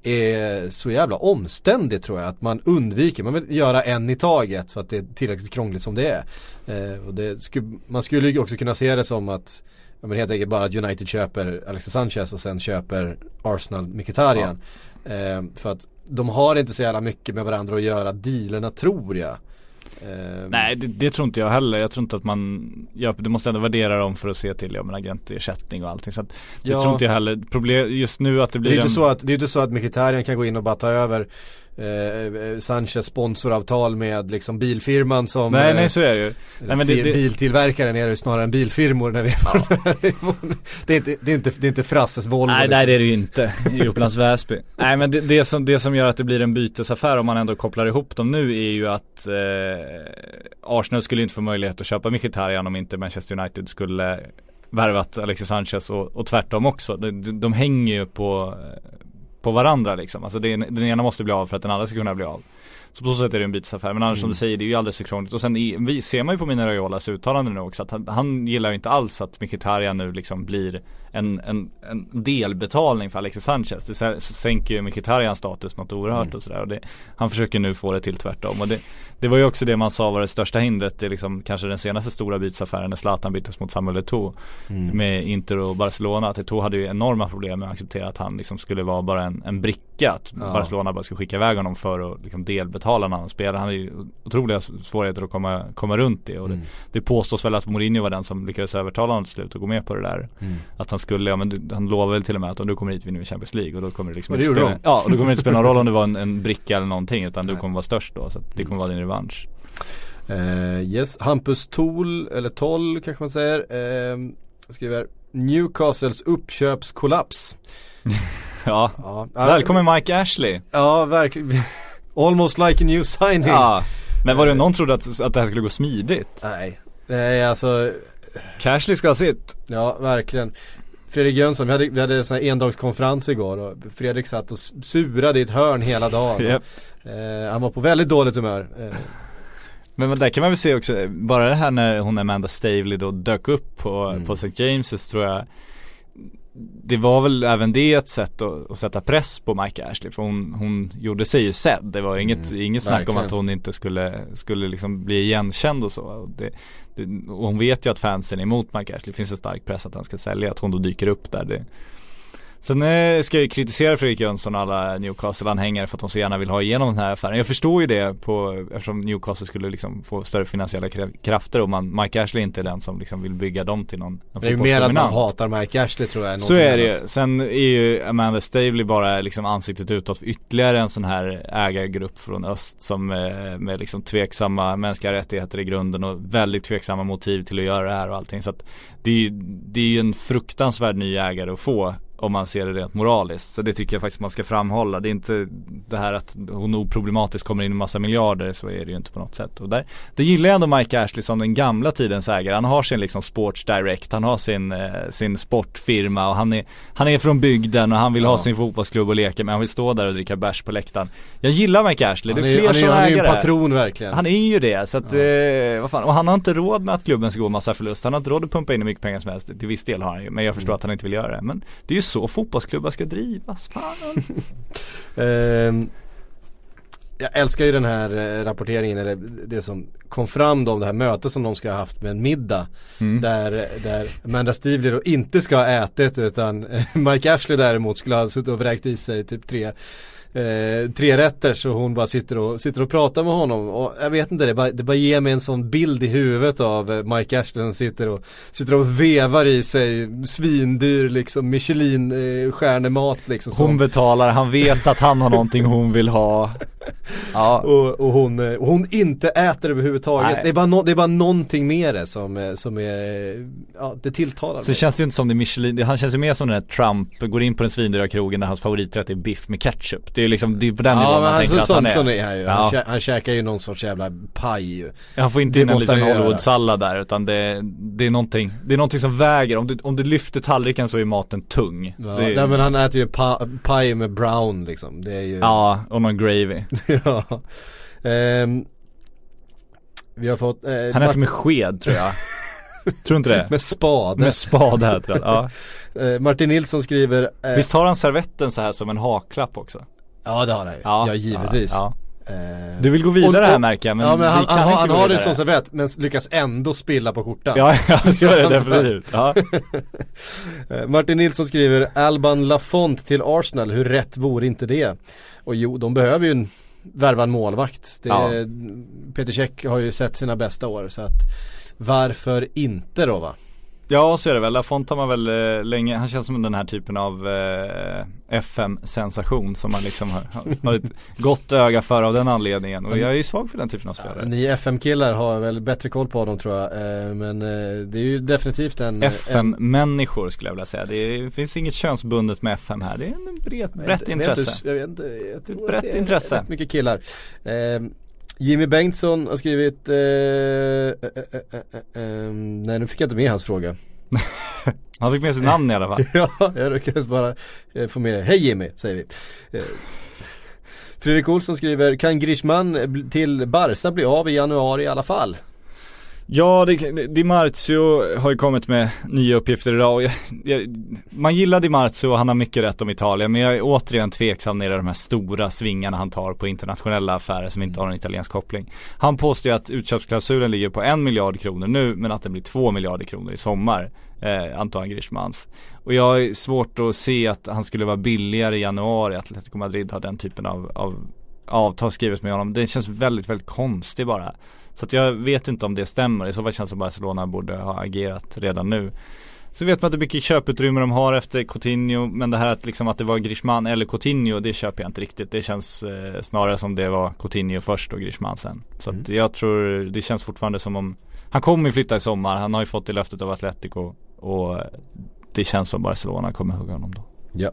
är så jävla omständigt, tror jag, att man undviker, man vill göra en i taget för att det är tillräckligt krångligt som det är. Eh, och det skulle, man skulle ju också kunna se det som att, ja, men helt enkelt bara att United köper Alexis Sanchez och sen köper Arsenal Mkhitaryan. Ja. Eh, för att de har inte så jävla mycket med varandra att göra, dealerna, tror jag. Uh, Nej, det, det tror inte jag heller. Jag tror inte att man... Ja, du måste ändå värdera dem för att se till ja, men agentersättning och allting. Så att, det ja. tror inte jag heller. Problem just nu att det blir... Det är ju inte så att, det är inte så att Mkhitaryan kan gå in och bara ta över eh, Sanchez sponsoravtal med liksom bilfirman som... Nej, nej, så är det ju. Nej, men det, det, biltillverkaren är ju snarare än bilfirmor. När vi ja. det, är inte, det, är inte, det är inte Frasses Volvo. Nej, liksom. Nej, det är det ju inte. I Upplands Väsby. Nej, men det, det, som, det som gör att det blir en bytesaffär om man ändå kopplar ihop dem nu är ju att... Eh, Arsenal skulle inte få möjlighet att köpa Mkhitaryan om inte Manchester United skulle värvat Alexis Sanchez och, och tvärtom också. De, de hänger ju på, på varandra liksom. Alltså det, den ena måste bli av för att den andra ska kunna bli av. Så på så sätt är det en bytesaffär. Men annars mm. som du säger, det är ju alldeles för krångligt. Och sen i, vi ser man ju på Mino Raiolas uttalande nu också att han, han gillar ju inte alls att Mkhitaryan nu liksom blir en, en, en delbetalning för Alexis Sanchez. Det s- sänker ju Mkhitaryan status något oerhört mm. och sådär. Och det, han försöker nu få det till tvärtom. Och det, det var ju också det man sa var det största hindret. Det är liksom kanske den senaste stora bytesaffären när Zlatan byttes mot Samuel Eto'o mm. med Inter och Barcelona. Att Eto'o hade ju enorma problem med att acceptera att han liksom skulle vara bara en, en bricka. Att ja. Barcelona bara skulle skicka iväg honom för att liksom delbetalning. Talarna han spelar. Han har ju otroliga svårigheter att komma, komma runt det. Och mm. det, det påstås väl att Mourinho var den som lyckades övertala honom till slut och gå med på det där. Mm. Att han skulle, ja men han lovade väl till och med att om du kommer hit vinner vi Champions League och då kommer det liksom det inte spela, ja, och då kommer det inte spela någon roll om du var en, en bricka eller någonting utan Nej. Du kommer vara störst då. Så att det kommer vara din revansch. Uh, yes, Hampus Tol eller Toll kanske man säger uh, skriver Newcastles uppköpskollaps. ja. ja, välkommen Mike Ashley. Ja, verkligen. Almost like a new signing. Ja, men var det någon trodde att, att det här skulle gå smidigt? Nej, nej alltså... Cashley ska ha sitt. Ja, verkligen. Fredrik Jönsson, vi hade, vi hade en sån här endagskonferens igår och Fredrik satt och surade i ett hörn hela dagen. Yep. och, eh, han var på väldigt dåligt humör. Eh. Men, men där kan man väl se också, bara det här när hon Amanda Stavely då dök upp på, mm. på Saint James's tror jag. Det var väl även det ett sätt att, att sätta press på Mike Ashley för hon, hon gjorde sig ju sedd. Det var inget, mm, inget snack om att hon inte skulle, skulle liksom bli igenkänd och så. Och det, det, och hon vet ju att fansen är emot Mike Ashley. Det finns en stark press att han ska sälja, att hon då dyker upp där. Det. Sen eh, ska jag ju kritisera Fredrik Jönsson och alla Newcastle-anhängare för att de så gärna vill ha igenom den här affären. Jag förstår ju det på, eftersom Newcastle skulle liksom få större finansiella krafter och man, Mike Ashley inte är den som liksom vill bygga dem till någon, någon. Det är ju mer att man hatar Mike Ashley tror jag. Så är det. Sen är ju Amanda Stavely bara liksom ansiktet utåt för ytterligare en sån här ägargrupp från öst som eh, med liksom tveksamma mänskliga rättigheter i grunden och väldigt tveksamma motiv till att göra det här och allting. Så att det är ju det är en fruktansvärd ny ägare att få om man ser det rent moraliskt. Så det tycker jag faktiskt man ska framhålla. Det är inte det här att hon oproblematiskt kommer in en massa miljarder, så är det ju inte på något sätt. Och där, det gillar jag ändå Mike Ashley som den gamla tidens ägare. Han har sin liksom Sports Direct, han har sin, eh, sin sportfirma och han är, han är från bygden och han vill ja. ha sin fotbollsklubb och leka, men han vill stå där och dricka bärs på läktaren. Jag gillar Mike Ashley. Det är, är fler han är, som han är ju en patron verkligen. Han är ju det. Så att, ja. eh, vad fan. Och han har inte råd med att klubben ska gå massa förlust. Han har inte råd att pumpa in hur mycket pengar som helst. Till viss del har han ju, men jag förstår mm. att han inte vill göra det. Men det är ju så fotbollsklubbar ska drivas. Fan. eh, jag älskar ju den här rapporteringen eller det som kom fram då, om det här mötet som de ska ha haft med en middag mm. där, där Amanda Stavely då inte ska ha ätit utan Mike Ashley däremot skulle ha suttit och vräkt i sig typ tre, eh, tre rätter så hon bara sitter och, sitter och pratar med honom och jag vet inte, det bara, det bara ger mig en sån bild i huvudet av Mike Ashley som sitter och, sitter och vevar i sig svindyr liksom Michelin-stjärnemat liksom. Hon betalar, han vet att han har någonting hon vill ha. Ja. Och, och hon, hon inte äter överhuvudtaget. Det är, bara no, det är bara någonting med det som, som är ja, det tilltalar. Så det känns ju inte som det Michelin. Han känns ju mer som den här Trump går in på den svindyra krogen där hans favoriträtt är biff med ketchup. Det är ju liksom, det är på den nivån ja, man tänker alltså, att han är. Som är han, ju. Ja. Han, kä- han käkar ju någon sorts jävla paj ju. Han får inte det in en liten Hollywood-sallad där utan det, det, är någonting, det är någonting som väger. Om du, om du lyfter tallriken så är maten tung. Ja, det är, nej, men han äter ju pa- paj med brown liksom. Det är ju... Ja, och någon gravy. ja. um, vi har fått eh, han heter Mac- med sked tror jag. tror inte det? Med spad. Med spad här tror jag. Ja. uh, Martin Nilsson skriver uh, visst har han servetten så här som en haklapp också? Ja, det har han ju. Ja, ja givetvis. Ja, ja. Du vill gå vidare och, och, här märker jag, men, ja, men han, han, han har det som så vet men lyckas ändå spilla på skjortan. Ja, ja så är det definitivt. Ja. Martin Nilsson skriver Alban Lafont till Arsenal, hur rätt vore inte det? Och jo, de behöver ju en värva en målvakt. Det, ja. Peter Cech har ju sett sina bästa år, så att varför inte då, va? Ja, så är det väl. Lafont har man väl eh, länge... Han känns som den här typen av eh, F M-sensation som man liksom har, har ett gott öga för av den anledningen. Och jag är ju svag för den typen av spelare. Ja, ni F M-killar har väl bättre koll på dem, tror jag. Eh, men eh, det är ju definitivt en... F M-människor skulle jag vilja säga. Det, är, det finns inget könsbundet med F M här. Det är en bred, brett inte, intresse. Jag vet inte. Jag tror brett det är intresse. Rätt mycket killar. Eh, Jimmy Bengtsson har skrivit... Eh, eh, eh, eh, eh, nej, nu fick jag inte med hans fråga. Han fick med sitt namn i alla fall. Ja, jag lyckades bara eh, få med... Hej Jimmy, säger vi. Eh, Fredrik Olsson skriver... Kan Griezmann till Barca bli av i januari i alla fall? Ja, Di Marzio har ju kommit med nya uppgifter idag. Och jag, jag, man gillar Di Marzio och han har mycket rätt om Italien. Men jag är återigen tveksam när de här stora svingarna han tar på internationella affärer som inte har en italiensk koppling. Han påstår ju att utköpsklausulen ligger på en miljard kronor nu, men att den blir två miljarder kronor i sommar. Eh, Antoine Griezmanns. Och jag är svårt att se att han skulle vara billigare i januari. Atletico Madrid har den typen av... av avtal skrivet med honom. Det känns väldigt, väldigt konstigt bara. Så att jag vet inte om det stämmer. I så fall känns det som Barcelona borde ha agerat redan nu. Så vet man att det är mycket köputrymme de har efter Coutinho, men det här att, liksom, att det var Griezmann eller Coutinho, det köper jag inte riktigt. Det känns eh, snarare som det var Coutinho först och Griezmann sen. Så mm. att jag tror det känns fortfarande som om han kommer flytta i sommar. Han har ju fått det löftet av Atletico och det känns som Barcelona kommer hugga honom då. Ja.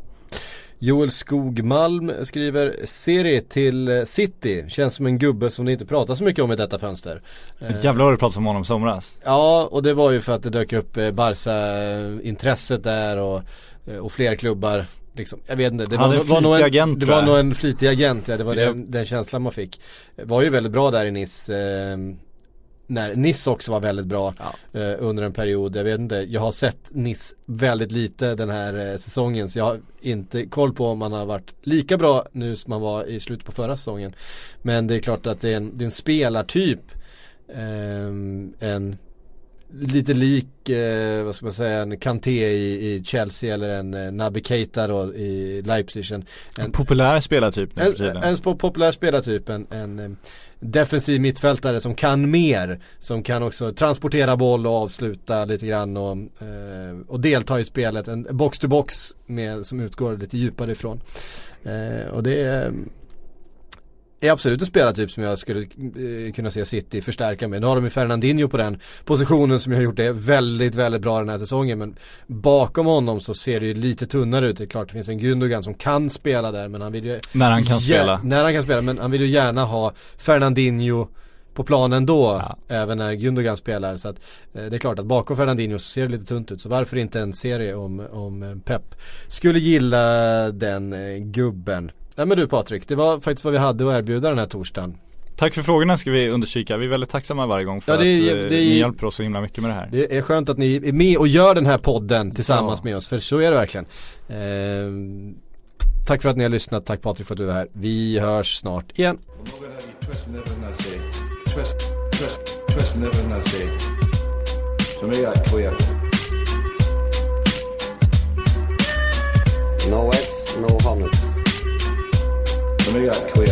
Joel Skogmalm skriver serie till City. Känns som en gubbe som det inte pratar så mycket om i detta fönster. Jävlar har du pratat om honom somras. Ja, och det var ju för att det dök upp Barca-intresset där och, och fler klubbar. Liksom, jag vet inte, det var, var nog en, agent, det var nog en flitig agent. Ja, det var det, den känslan man fick. Var ju väldigt bra där i Nice. När Nice också var väldigt bra ja. eh, under en period, jag vet inte, jag har sett Nice väldigt lite den här eh, säsongen, så jag har inte koll på om man har varit lika bra nu som man var i slutet på förra säsongen, men det är klart att det är en, det är en spelartyp eh, en lite lik eh, vad ska man säga, en Kanté i, i Chelsea eller en eh, Naby Keita då i Leipzig, en, en populär spelartyp nu för tiden. En, en sp- populär spelartyp, en, en eh, defensiv mittfältare som kan mer, som kan också transportera boll och avsluta lite grann och, eh, och delta i spelet, en box-to-box med, som utgår lite djupare ifrån eh, och det är eh, är absolut en spelartyp som jag skulle eh, kunna se City förstärka med. Nu har de ju Fernandinho på den positionen som jag har gjort det väldigt, väldigt bra den här säsongen, men bakom honom så ser det ju lite tunnare ut. Det är klart det finns en Gündogan som kan spela där, men han vill ju... När han kan gär- spela. När han kan spela, men han vill ju gärna ha Fernandinho på planen då, ja. Även när Gündogan spelar, så att eh, det är klart att bakom Fernandinho så ser det lite tunt ut, så varför inte en serie om, om Pep skulle gilla den eh, gubben. Nej, men du Patrik, det var faktiskt vad vi hade att erbjuda den här torsdagen. Tack för frågorna, ska vi undersöka. Vi är väldigt tacksamma varje gång för ja, det är, att det är, ni hjälper oss så himla mycket med det här. Det är skönt att ni är med och gör den här podden tillsammans ja. Med oss, för så är det verkligen. Eh, tack för att ni har lyssnat. Tack Patrik för att du är här. Vi hörs snart igen. No ads, no honor. Let me get clear.